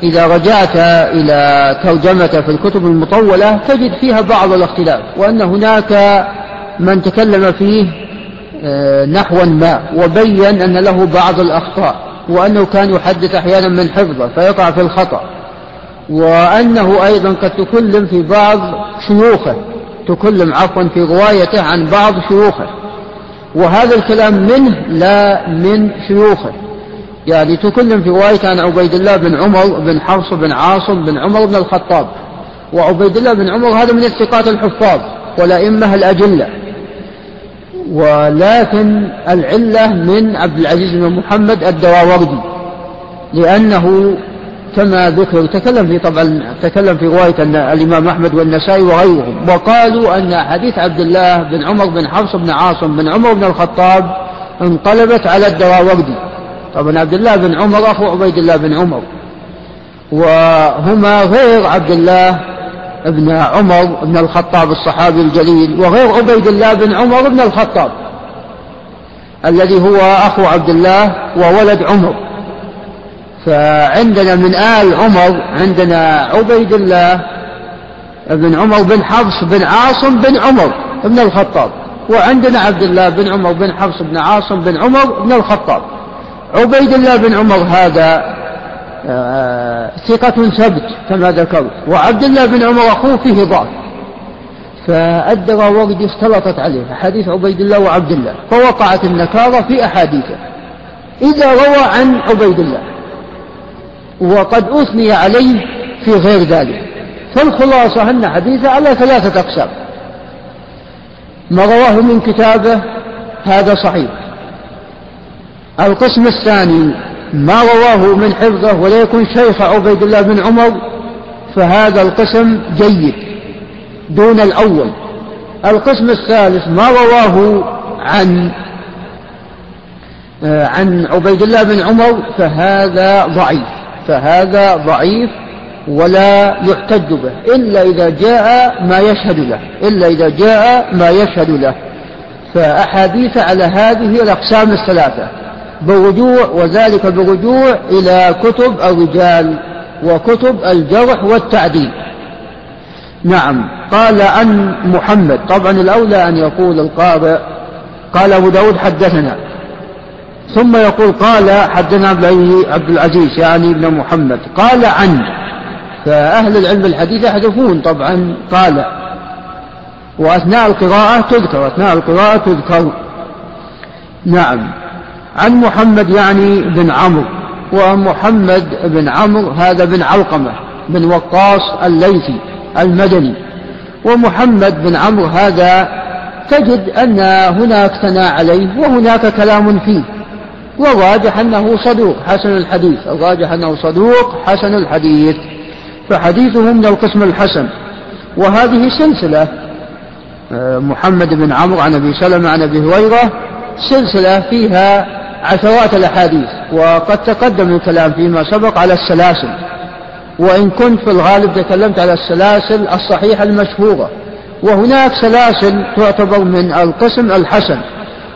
إذا رجعت إلى ترجمته في الكتب المطولة تجد فيها بعض الاختلاف، وأن هناك من تكلم فيه نحوا ما وبين أن له بعض الأخطاء، وأنه كان يحدث أحيانا من حفظه فيقع في الخطأ، وأنه أيضا قد تكلم في بعض شيوخه، تكلم عفوا في روايته عن بعض شيوخه، وهذا الكلام منه لا من شيوخه، يعني تكلم في روايته عن عبيد الله بن عمر بن حفص بن عاصم بن عمر بن الخطاب، وعبيد الله بن عمر هذا من الثقات الحفاظ، والأئمة الأجلة، ولكن العلة من عبد العزيز بن محمد الدراوردي، لأنه كما ذكر تكلم في طبعا تكلم في رواية الإمام أحمد والنسائي وغيرهم، وقالوا أن حديث عبد الله بن عمر بن حفص بن عاصم بن عمر بن الخطاب انقلبت على الدراوردي. طبعا عبد الله بن عمر أخو عبيد الله بن عمر، وهما غير عبد الله ابن عمر بن الخطاب الصحابي الجليل، وغير عبيد الله بن عمر بن الخطاب الذي هو أخو عبد الله وولد عمر. فعندنا من آل عمر عندنا عبيد الله بن عمر بن حفص بن عاصم بن عمر بن الخطاب، وعندنا عبد الله بن عمر بن حفص بن عاصم بن عمر بن الخطاب. عبيد الله بن عمر هذا ثقة ثبت كما ذكرت، وعبد الله بن عمر أخوه فيه ضعف، فالدراوردي اختلطت عليه حديث عبيد الله وعبد الله، فوقعت النكارة في أحاديثه إذا روى عن عبيد الله، وقد أثني عليه في غير ذلك. فالخلاصة أن حديثه على ثلاثة أقسام: ما رواه من كتابه هذا صحيح. القسم الثاني: ما رواه من حفظه ولا يكون شيخ عبيد الله بن عمر، فهذا القسم جيد دون الأول. القسم الثالث: ما رواه عن عن عبيد الله بن عمر فهذا ضعيف، فهذا ضعيف ولا يحتج به إلا إذا جاء ما يشهد له، إلا إذا جاء ما يشهد له. فأحاديث على هذه الأقسام الثلاثة، برجوع وذلك برجوع إلى كتب الرجال وكتب الجرح والتعديل. نعم. قال عن محمد، طبعا الأولى أن يقول القارئ قال أبو داود حدثنا، ثم يقول قال حدثنا عبد العزيز يعني ابن محمد قال عن، فأهل العلم الحديث يحذفون طبعا قال، وأثناء القراءة تذكر، أثناء القراءة تذكر. نعم. عن محمد يعني بن عمرو، ومحمد بن عمرو هذا بن علقمة بن وقاص الليثي المدني. ومحمد بن عمرو هذا تجد أن هناك ثناء عليه وهناك كلام فيه، والراجح أنه صدوق حسن الحديث، الراجح أنه صدوق حسن الحديث، فحديثه من القسم الحسن. وهذه سلسلة محمد بن عمرو عن أبي سلمة عن أبي هريرة، سلسلة فيها عشرات الأحاديث، وقد تقدم الكلام فيما سبق على السلاسل، وإن كنت في الغالب تكلمت على السلاسل الصحيحة المشهورة، وهناك سلاسل تعتبر من القسم الحسن.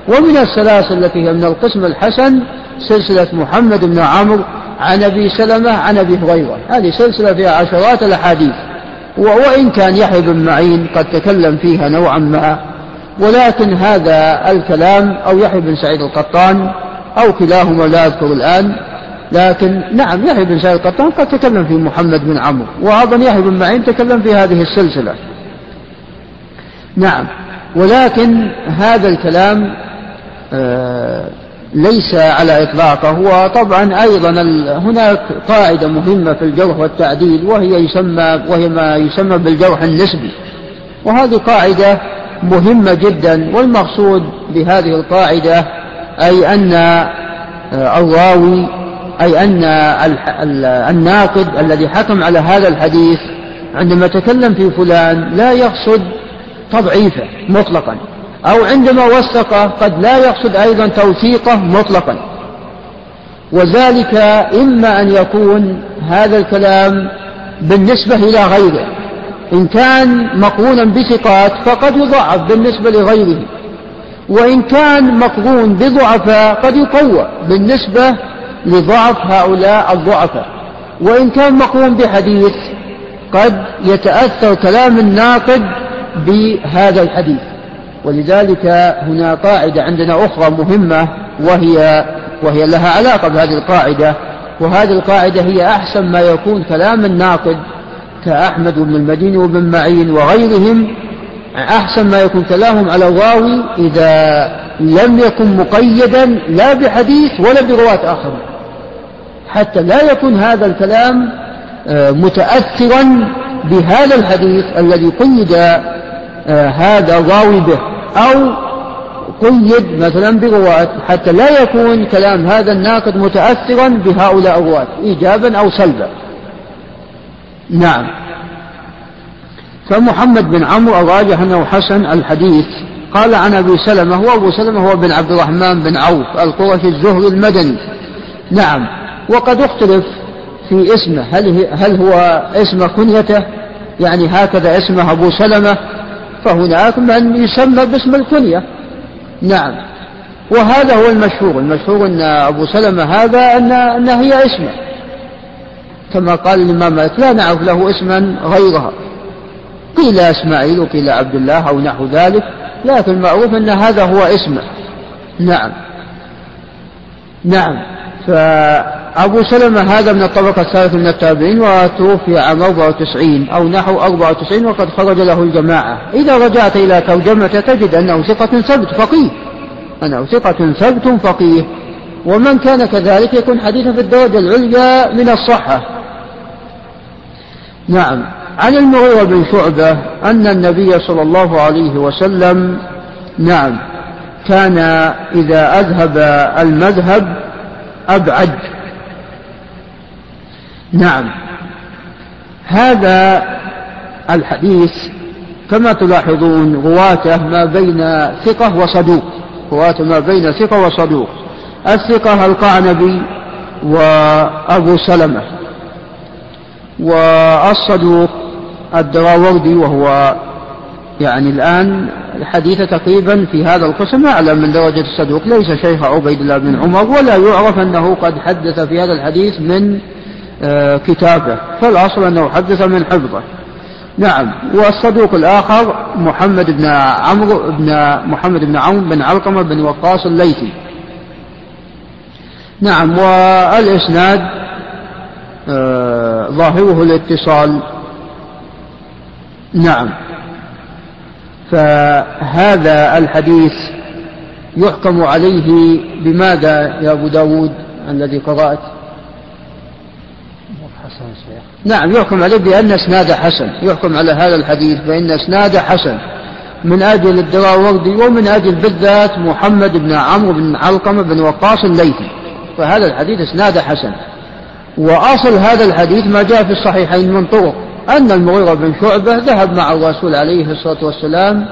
ومن السلاسل التي هي من القسم الحسن سلسلة محمد بن عمرو عن أبي سلمة عن أبي هريرة، هذه سلسلة فيها عشرات الأحاديث، وإن كان يحيى بن معين قد تكلم فيها نوعا ما، ولكن هذا الكلام أو يحيى بن سعيد القطان أو كلاهما لا أذكر الآن، لكن نعم يحيى بن سعيد القطان قد تكلم في محمد بن عمرو، وأيضا يحيى بن معين تكلم في هذه السلسلة. نعم. ولكن هذا الكلام آه ليس على إطلاقه. وطبعا أيضا هناك قاعدة مهمة في الجرح والتعديل، وهي يسمى وهي ما يسمى بالجرح النسبي، وهذه قاعدة مهمة جدا، والمقصود بهذه القاعدة أي أن الراوي أي أن الناقد الذي حكم على هذا الحديث عندما تكلم في فلان لا يقصد تضعيفه مطلقا، أو عندما وثقه قد لا يقصد أيضا توثيقه مطلقا، وذلك إما أن يكون هذا الكلام بالنسبة إلى غيره، إن كان مقرونا بثقات فقد يضعف بالنسبة لغيره، وإن كان مقرون بضعفاء قد يقوى بالنسبة لضعف هؤلاء الضعفاء، وإن كان مقرون بحديث قد يتأثر كلام الناقد بهذا الحديث. ولذلك هنا قاعدة عندنا أخرى مهمة وهي وهي لها علاقة بهذه القاعدة، وهذه القاعدة هي أحسن ما يكون كلام الناقد كأحمد بن المديني وابن معين وغيرهم، أحسن ما يكون كلامهم على الراوي إذا لم يكن مقيدا لا بحديث ولا برواة آخر، حتى لا يكون هذا الكلام متأثرا بهذا الحديث الذي قيد هذا راوي به، أو قيد مثلا برواة حتى لا يكون كلام هذا الناقد متأثرا بهؤلاء الرواة إيجابا أو سلبا. نعم. فمحمد بن عمرو الراجح أنه حسن الحديث. قال عن أبي سلمة، وأبو سلمة هو بن عبد الرحمن بن عوف القرشي الزهري المدني. نعم. وقد اختلف في اسمه، هل, هل هو اسم كنيته، يعني هكذا اسمه أبو سلمة، فهناك من يسمى باسم الكنية. نعم. وهذا هو المشهور، المشهور أن أبو سلمة هذا أن هي اسمه، كما قال الإمام مالك لا نعرف له اسما غيرها، قيل إسماعيل وقيل عبد الله أو نحو ذلك، لكن المعروف أن هذا هو اسمه. نعم. نعم. فأبو سلمة هذا من الطبقة الثالثة من التابعين، وتوفي عام أربعة وتسعين أو نحو أربعة وتسعين، وقد خرج له الجماعة. إذا رجعت إلى ترجمته تجد أنه ثقة ثبت فقيه، أنه ثقة ثبت فقيه، ومن كان كذلك يكون حديثا في الدرجة العليا من الصحة. نعم. عن المغيرة بن شعبة أن النبي صلى الله عليه وسلم نعم كان إذا أذهب المذهب أبعد. نعم. هذا الحديث كما تلاحظون رواته ما بين ثقة وصدوق، رواته ما بين ثقة وصدوق. الثقة القعنبي وأبو سلمة، والصدوق الدراوردي، وهو يعني الآن الحديث تقريبا في هذا القسم أعلى من درجة الصدوق، ليس شيخ عبيد الله بن عمر، ولا يعرف أنه قد حدث في هذا الحديث من كتابه، فالأصل أنه حدث من حفظه. نعم. والصدوق الآخر محمد بن عمرو بن محمد بن عمرو بن علقمة بن وقاص الليثي. نعم. والإسناد آه ظاهره الاتصال. نعم. فهذا الحديث يحكم عليه بماذا يا أبو داود الذي قرأت؟ نعم، يحكم عليه بأن اسناده حسن، يحكم على هذا الحديث بأن اسناده حسن من أجل الدراوردي، ومن أجل بالذات محمد بن عمرو بن علقمة بن وقاص الليثي، فهذا الحديث اسناده حسن. وأصل هذا الحديث ما جاء في الصحيحين من طرق أن المغيرة بن شعبة ذهب مع الرسول عليه الصلاة والسلام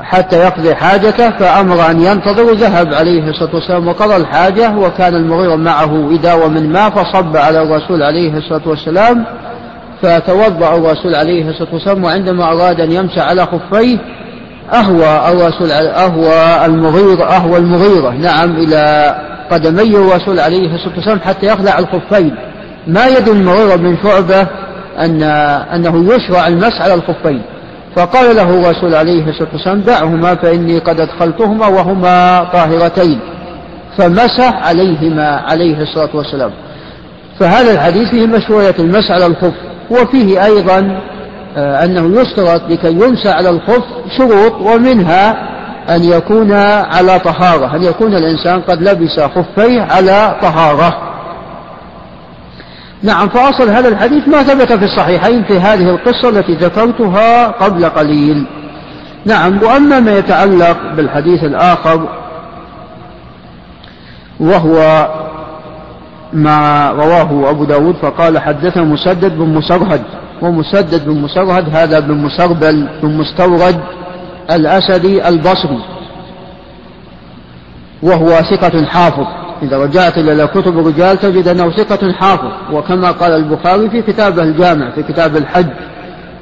حتى يقضي حاجته، فأمر أن ينتظر، ذهب عليه الصلاة والسلام وقضى الحاجة، وكان المغيرة معه إداوة من ماء، فصب على الرسول عليه الصلاة والسلام، فتوضأ الرسول عليه الصلاة والسلام، وعندما أراد أن يمشي على خفيه أهوى الرسول أهوى المغيرة أهوى المغيرة نعم إلى قدمي الرسول عليه الصلاة والسلام حتى يخلع الخفين. ما يد المغيرة بن شعبة أن أنه يشرع المسح على الخفين، فقال له الرسول عليه الصلاة والسلام دعهما فإني قد أدخلتهما وهما طاهرتين، فمسح عليهما عليه الصلاة والسلام. فهذا الحديث فيه مشروعية المسح على الخف، وفيه أيضا أنه يشترط لكي يمسح على الخف شروط، ومنها أن يكون على طهارة، أن يكون الإنسان قد لبس خفيه على طهارة. نعم. فأصل هذا الحديث ما ثبت في الصحيحين في هذه القصة التي ذكرتها قبل قليل. نعم. وأما ما يتعلق بالحديث الآخر وهو ما رواه أبو داود، فقال حدثنا مسدد بن مسرهد، ومسدد بن مسرهد هذا بن مسربل بن مستورد الأسدي البصري، وهو ثقة حافظ، إذا رجعت إلى كتب الرجال تجد أنه ثقة حافظ، وكما قال البخاري في كتابه الجامع في كتاب الحج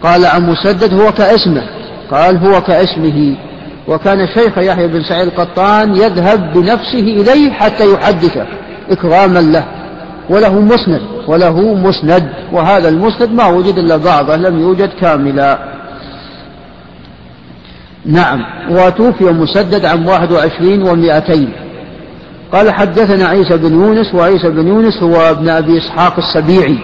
قال عن مسدد هو كاسمه، قال هو كاسمه، وكان الشيخ يحيى بن سعيد القطان يذهب بنفسه إليه حتى يحدثه إكراما له، وله مسند وله مسند وهذا المسند ما وجد إلا بعضه، لم يوجد كاملا. نعم. وتوفي مسدد عام واحد وعشرين ومئتين. قال حدثنا عيسى بن يونس، وعيسى بن يونس هو ابن أبي إسحاق السبيعي،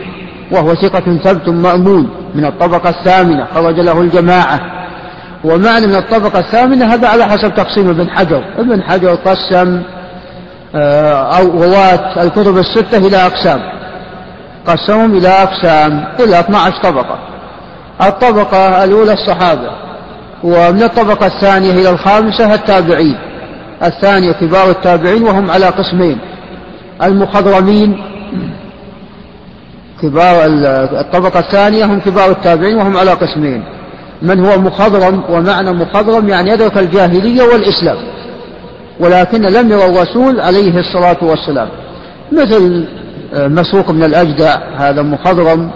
وهو ثقة ثبت مأمون من الطبقة الثامنة، خرج له الجماعة. ومعنى من الطبقة الثامنة هذا على حسب تقسيم ابن حجر، ابن حجر قسم أو رواة الكتب الستة إلى أقسام، قسمهم إلى أقسام إلى اثنتي عشرة طبقة، الطبقة الأولى الصحابة، ومن الطبقة الثانية إلى الخامسة التابعين، الثانية كبار التابعين، وهم على قسمين: المخضرمين كبار الطبقة الثانية هم كبار التابعين، وهم على قسمين: من هو مخضرم، ومعنى مخضرم يعني يدرك الجاهلية والإسلام ولكن لم يرى الرسول عليه الصلاة والسلام، مثل مسروق بن الأجدع هذا مخضرم،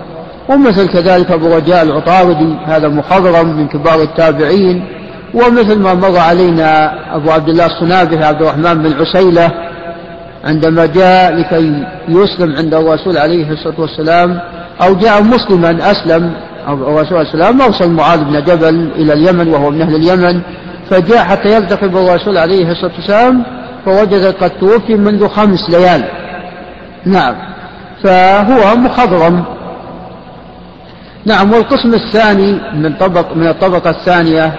ومثل كذلك أبو رجاء العطاردي هذا مخضرم من كبار التابعين، ومثل ما مر علينا أبو عبد الله الصنابحي عبد الرحمن بن عسيلة عندما جاء لكي يسلم عند الرسول عليه الصلاة والسلام، أو جاء مسلما أسلم، أو الرسول عليه السلام أوصل معاذ بن جبل إلى اليمن وهو من أهل اليمن، فجاء حتى يلتقي بالرسول عليه الصلاة والسلام فوجد قد توفي منذ خمس ليال. نعم، فهو مخضرم. نعم. والقسم الثاني من طبق من الطبقة الثانية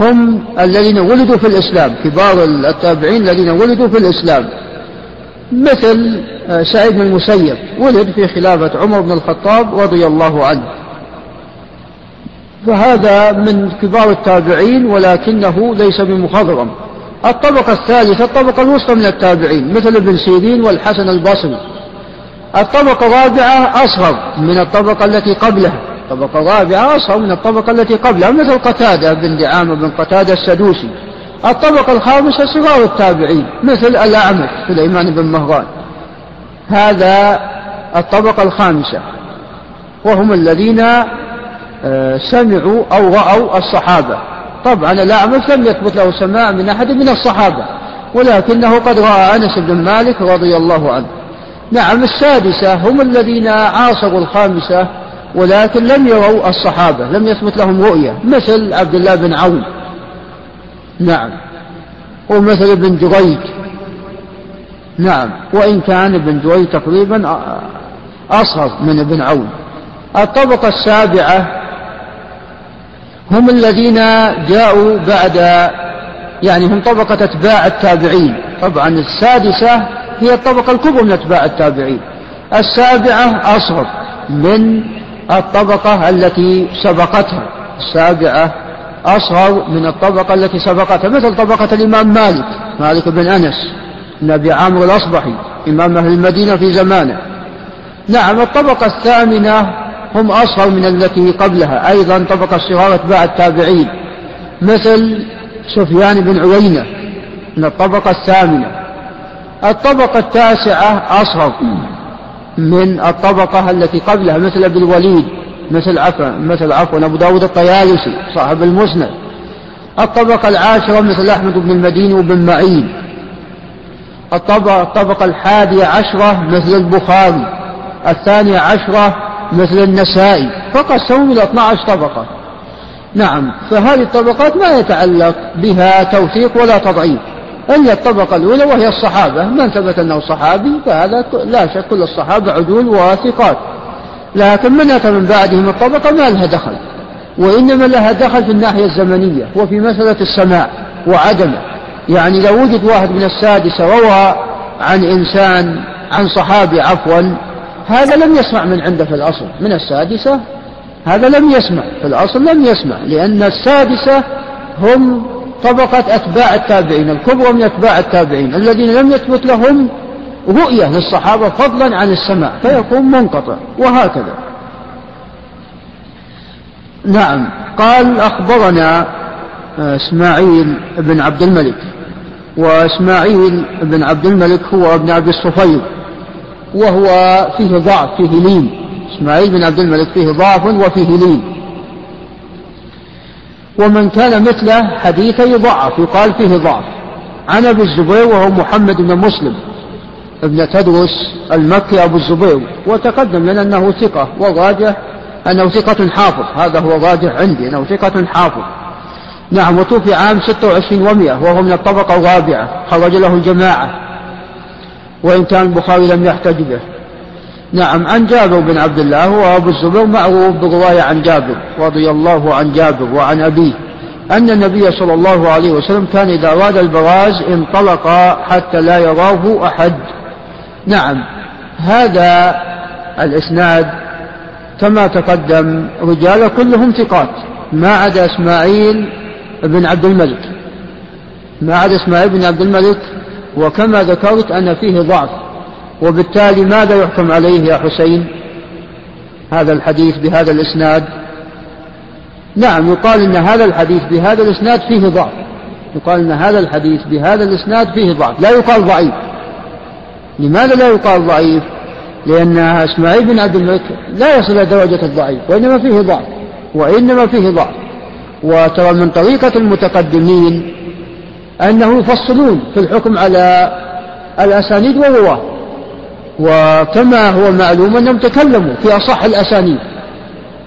هم الذين ولدوا في الإسلام، كبار التابعين الذين ولدوا في الإسلام، مثل سعيد بن المسيب ولد في خلافة عمر بن الخطاب رضي الله عنه، فهذا من كبار التابعين ولكنه ليس بمخضرم. الطبقة الثالثة الطبقة الوسطى من التابعين، مثل ابن سيرين والحسن البصري. الطبقة الرابعة أصغر من الطبقة التي قبلها، الطبقة الرابعة أصغر من الطبقة التي قبلها، مثل قتادة بن دعامة بن قتادة السدوسي. الطبقة الخامسة صغار التابعين، مثل الأعمش سليمان بن مهران. هذا الطبقة الخامسة، وهم الذين سمعوا أو رأوا الصحابة. طبعا الأعمش لم يثبت له سماع من أحد من الصحابة، ولكنه قد رأى أنس بن مالك رضي الله عنه. نعم. السادسة هم الذين عاصروا الخامسة ولكن لم يروا الصحابة، لم يثبت لهم رؤية، مثل عبد الله بن عون. نعم. ومثل ابن جريج. نعم. وإن كان ابن جريج تقريبا أصغر من ابن عون. الطبقة السابعة هم الذين جاءوا بعد، يعني هم طبقة أتباع التابعين. طبعا السادسة هي الطبقة الكبرى من أتباع التابعين، السابعة أصغر من الطبقة التي سبقتها، السابعة أصغر من الطبقة التي سبقتها، مثل طبقة الإمام مالك مالك بن أنس بن أبي عامر الأصبحي، إمام أهل المدينة في زمانه. نعم. الطبقة الثامنة هم أصغر من التي قبلها، أيضا طبقة صغار أتباع التابعين، مثل سفيان بن عيينة من الطبقة الثامنة. الطبقة التاسعة أصغر من الطبقة التي قبلها، مثل أبي الوليد، مثل عفوا مثل عفوا أبو داود الطيالسي صاحب المسند. الطبقة العاشرة مثل أحمد بن المديني وبن معين. الطبقة الحادية عشرة مثل البخاري، الثانية عشرة مثل النسائي، فقسموا إلى اثنتي عشرة طبقة. نعم. فهذه الطبقات ما يتعلق بها توثيق ولا تضعيف، إلا الطبقة الأولى وهي الصحابة، من ثبت أنه صحابي فهذا لا شك كل الصحابة عدول وثقات، لكن من أتى من بعدهم الطبقة ما لها دخل، وإنما لها دخل في الناحية الزمنية وفي مسألة السماع وعدمه. يعني لو وجد واحد من السادسة روى عن إنسان عن صحابي عفوا، هذا لم يسمع من عنده في الأصل، من السادسة هذا لم يسمع في الأصل، لم يسمع، لأن السادسة هم طبقة أتباع التابعين الكبرى من أتباع التابعين الذين لم يثبت لهم رؤية للصحابة فضلا عن السماع، فيكون منقطع وهكذا. نعم. قال أخبرنا إسماعيل بن عبد الملك، وإسماعيل بن عبد الملك هو ابن أبي الصفير، وهو فيه ضعف فيه لين، إسماعيل بن عبد الملك فيه ضعف وفيه لين، ومن كان مثله حديثا يضعف، يقال فيه ضعف. عن أبي الزبير وهو محمد بن مسلم ابن تدرس المكي أبو الزبير، وتقدم لنا أنه ثقة، والراجح أنه ثقة حافظ، هذا هو الراجح عندي أنه ثقة حافظ. نعم. وتوفي عام ستة وعشرين ومئة، وهو من الطبقة الرابعة، خرج له الجماعة، وإن كان البخاري لم يحتج به. نعم. عن جابر بن عبد الله، وأبو الزبير معروف بالرواية عن جابر رضي الله عن جابر وعن أبيه أن النبي صلى الله عليه وسلم كان إذا أراد البراز انطلق حتى لا يراه أحد. نعم. هذا الإسناد كما تقدم رجاله كلهم ثقات ما عدا إسماعيل بن عبد الملك ما عدا إسماعيل بن عبد الملك وكما ذكرت أن فيه ضعف، وبالتالي ماذا يحكم عليه يا حسين هذا الحديث بهذا الإسناد؟ نعم يقال أن هذا الحديث بهذا الإسناد فيه ضعف، يقال أن هذا الحديث بهذا الإسناد فيه ضعف، لا يقال ضعيف. لماذا لا يقال ضعيف؟ لأن إسماعيل بن عبد الملك لا يصل إلى درجة الضعيف وإنما فيه ضعف وإنما فيه ضعف. وترى من طريقة المتقدمين أنه يفصلون في الحكم على الأسانيد والرواه، وكما هو معلوم أنهم تكلموا في أصح الأسانيد،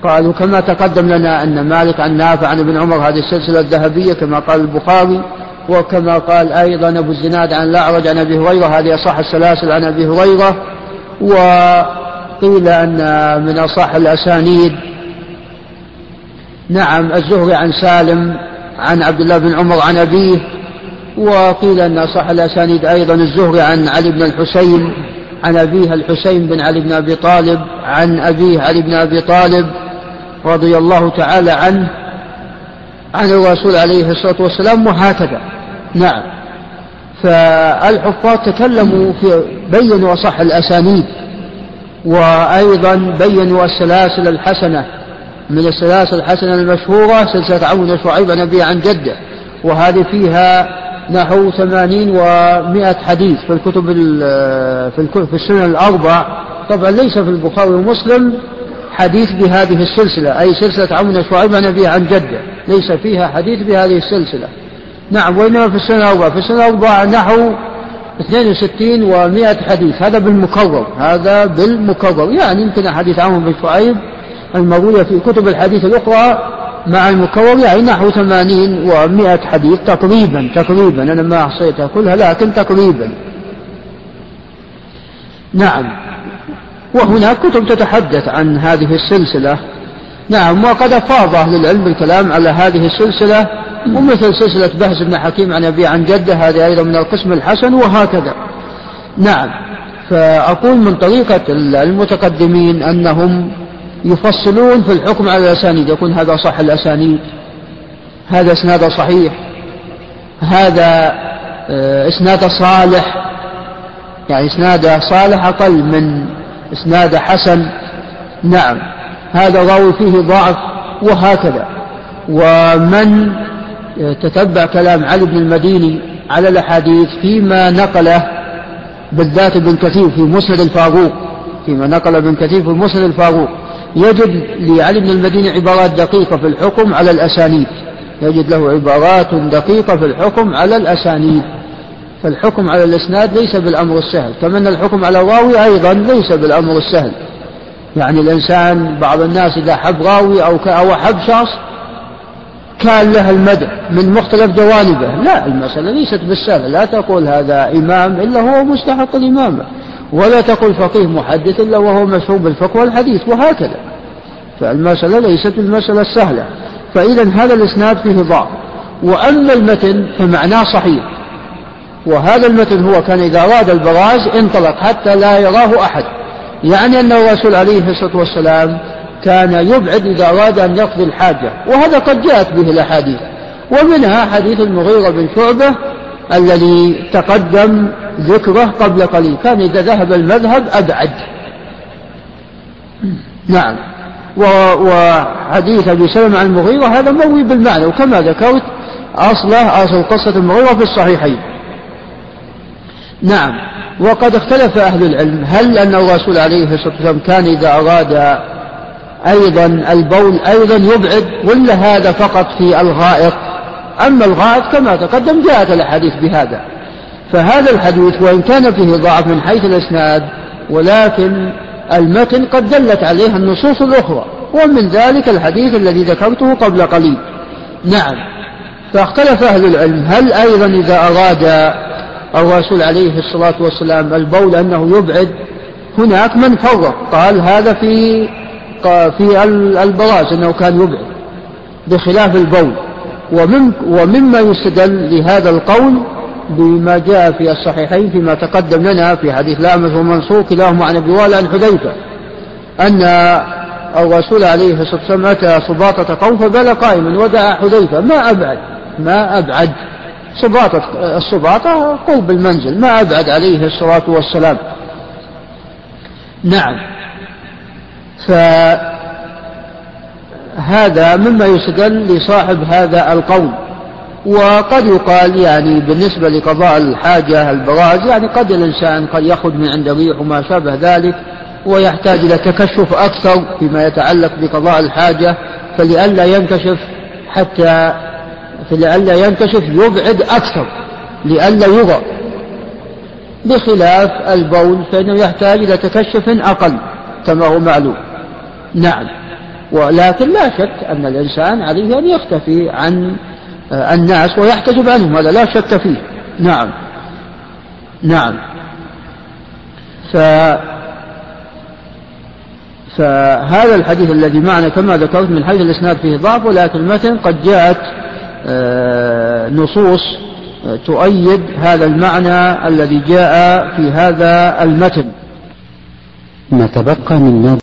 قالوا كما تقدم لنا أن مالك عن نافع عن ابن عمر هذه السلسلة الذهبية كما قال البخاري، وكما قال أيضا أبو الزناد عن الأعرج عن أبي هريرة هذه أصح السلاسل عن أبي هريرة. وقيل أن من أصح الأسانيد نعم الزهري عن سالم عن عبد الله بن عمر عن أبيه، وقيل أن أصح الأسانيد أيضا الزهري عن علي بن الحسين عن أبيه الحسين بن علي بن أبي طالب عن أبيه علي بن أبي طالب رضي الله تعالى عنه عن الرسول عليه الصلاة والسلام، وهكذا. نعم فالحفاظ تكلموا في بينوا أصح الأسانيد، وأيضا بينوا السلاسل الحسنة من السلاسل الحسنة المشهورة سلسلة عون شعيب عن أبيه عن جده، وهذه فيها نحو ثمانين ومائة حديث في الكتب في السنن الأربع. طبعا ليس في البخاري ومسلم حديث بهذه السلسلة، أي سلسلة عون شعيب عن أبيه عن جده ليس فيها حديث بهذه السلسلة. نعم وإنما في السنة الأربع في السنة الأربع نحو اثنين وستين ومائة حديث، هذا بالمكرر هذا بالمكرر يعني يمكن حديث عون بن شعيب المروية في كتب الحديث الأخرى مع المكرر يعني نحو ثمانين ومائة حديث تقريبا تقريبا أنا ما أحصيتها كلها لكن تقريبا. نعم وهناك كتب تتحدث عن هذه السلسلة. نعم وقد أفاض أهل العلم الكلام على هذه السلسلة، ومثل سلسلة بهز بن حكيم عن أبي عن جده هذه أيضا من القسم الحسن، وهكذا. نعم فأقول من طريقة المتقدمين أنهم يفصلون في الحكم على الأسانيد، يكون هذا صح الأسانيد، هذا إسناد صحيح، هذا إسناد صالح يعني إسناد صالح أقل من إسناد حسن، نعم هذا راوي فيه ضعف، وهكذا. ومن تتبع كلام علي بن المديني على الأحاديث فيما نقله بالذات ابن كثير في مسند الفاروق فيما نقل ابن كثير في مسند الفاروق يجد لعلي بن المديني عبارات دقيقة في الحكم على الأسانيد، يجد له عبارات دقيقة في الحكم على الأسانيد. فالحكم على الإسناد ليس بالأمر السهل، كما أن الحكم على الراوي أيضا ليس بالأمر السهل. يعني الإنسان بعض الناس إذا حب راوي أو حب شخص كان له المدح من مختلف جوانبه، لا المسألة ليست بالسهل، لا تقول هذا إمام إلا هو مستحق الإمامة، ولا تقول فقيه محدث إلا وهو مشهور بالفقه والحديث، وهكذا. فالمسألة ليست المسألة السهلة. فإذا هذا الإسناد فيه ضعف، وأما المتن فمعناه صحيح، وهذا المتن هو كان إذا أراد البراز انطلق حتى لا يراه أحد، يعني أن الرسول عليه الصلاة والسلام كان يبعد إذا أراد أن يقضي الحاجة، وهذا قد جاءت به الأحاديث، ومنها حديث المغيرة بن شعبة الذي تقدم ذكره قبل قليل، كان إذا ذهب المذهب أبعد. نعم وحديث أبي سلمة عن المغيرة هذا مروي بالمعنى، وكما ذكرت أصله أصل قصة المغيرة في الصحيحين. نعم وقد اختلف أهل العلم هل أن الرسول عليه الصلاة والسلام كان إذا أراد أيضا البول أيضا يبعد، ولا هذا فقط في الغائط؟ أما الغائط كما تقدم جاءت الأحاديث بهذا. فهذا الحديث وإن كان فيه ضعف من حيث الإسناد، ولكن المتن قد دلت عليه النصوص الأخرى، ومن ذلك الحديث الذي ذكرته قبل قليل. نعم فاختلف أهل العلم هل أيضا إذا أراد الرسول عليه الصلاة والسلام البول أنه يبعد. هناك من فرق قال هذا في في البراز أنه كان يبعد بخلاف البول، ومن ومما يستدل لهذا القول بما جاء في الصحيحين فيما تقدم لنا في حديث الأعمش ومنصور كلاهما عن أبي وائل عن حذيفة أن الرسول عليه الصلاة والسلام أتى سباطة قوم فبال قائما ودعا حذيفة ما أبعد ما أبعد سباطة السباطة قرب المنزل ما أبعد عليه الصلاة والسلام. نعم، فهذا مما يسجل لصاحب هذا القوم. وقد يقال يعني بالنسبة لقضاء الحاجة البراز يعني قد الإنسان قد يأخذ من عند ريح وما شابه ذلك ويحتاج إلى تكشف أكثر فيما يتعلق بقضاء الحاجة، فلئلا ينكشف حتى فلئلا ينكشف يبعد أكثر لئلا يرى، بخلاف البول فإنه يحتاج إلى تكشف أقل كما هو معلوم. نعم، ولكن لا شك أن الإنسان عليه أن يختفي عن الناس ويحتجب عنهم، هذا لا شك فيه. نعم نعم ف... فهذا الحديث الذي معنا كما ذكرت من حيث الإسناد فيه ضعف، ولكن المتن قد جاءت نصوص تؤيد هذا المعنى الذي جاء في هذا المتن. ما تبقى من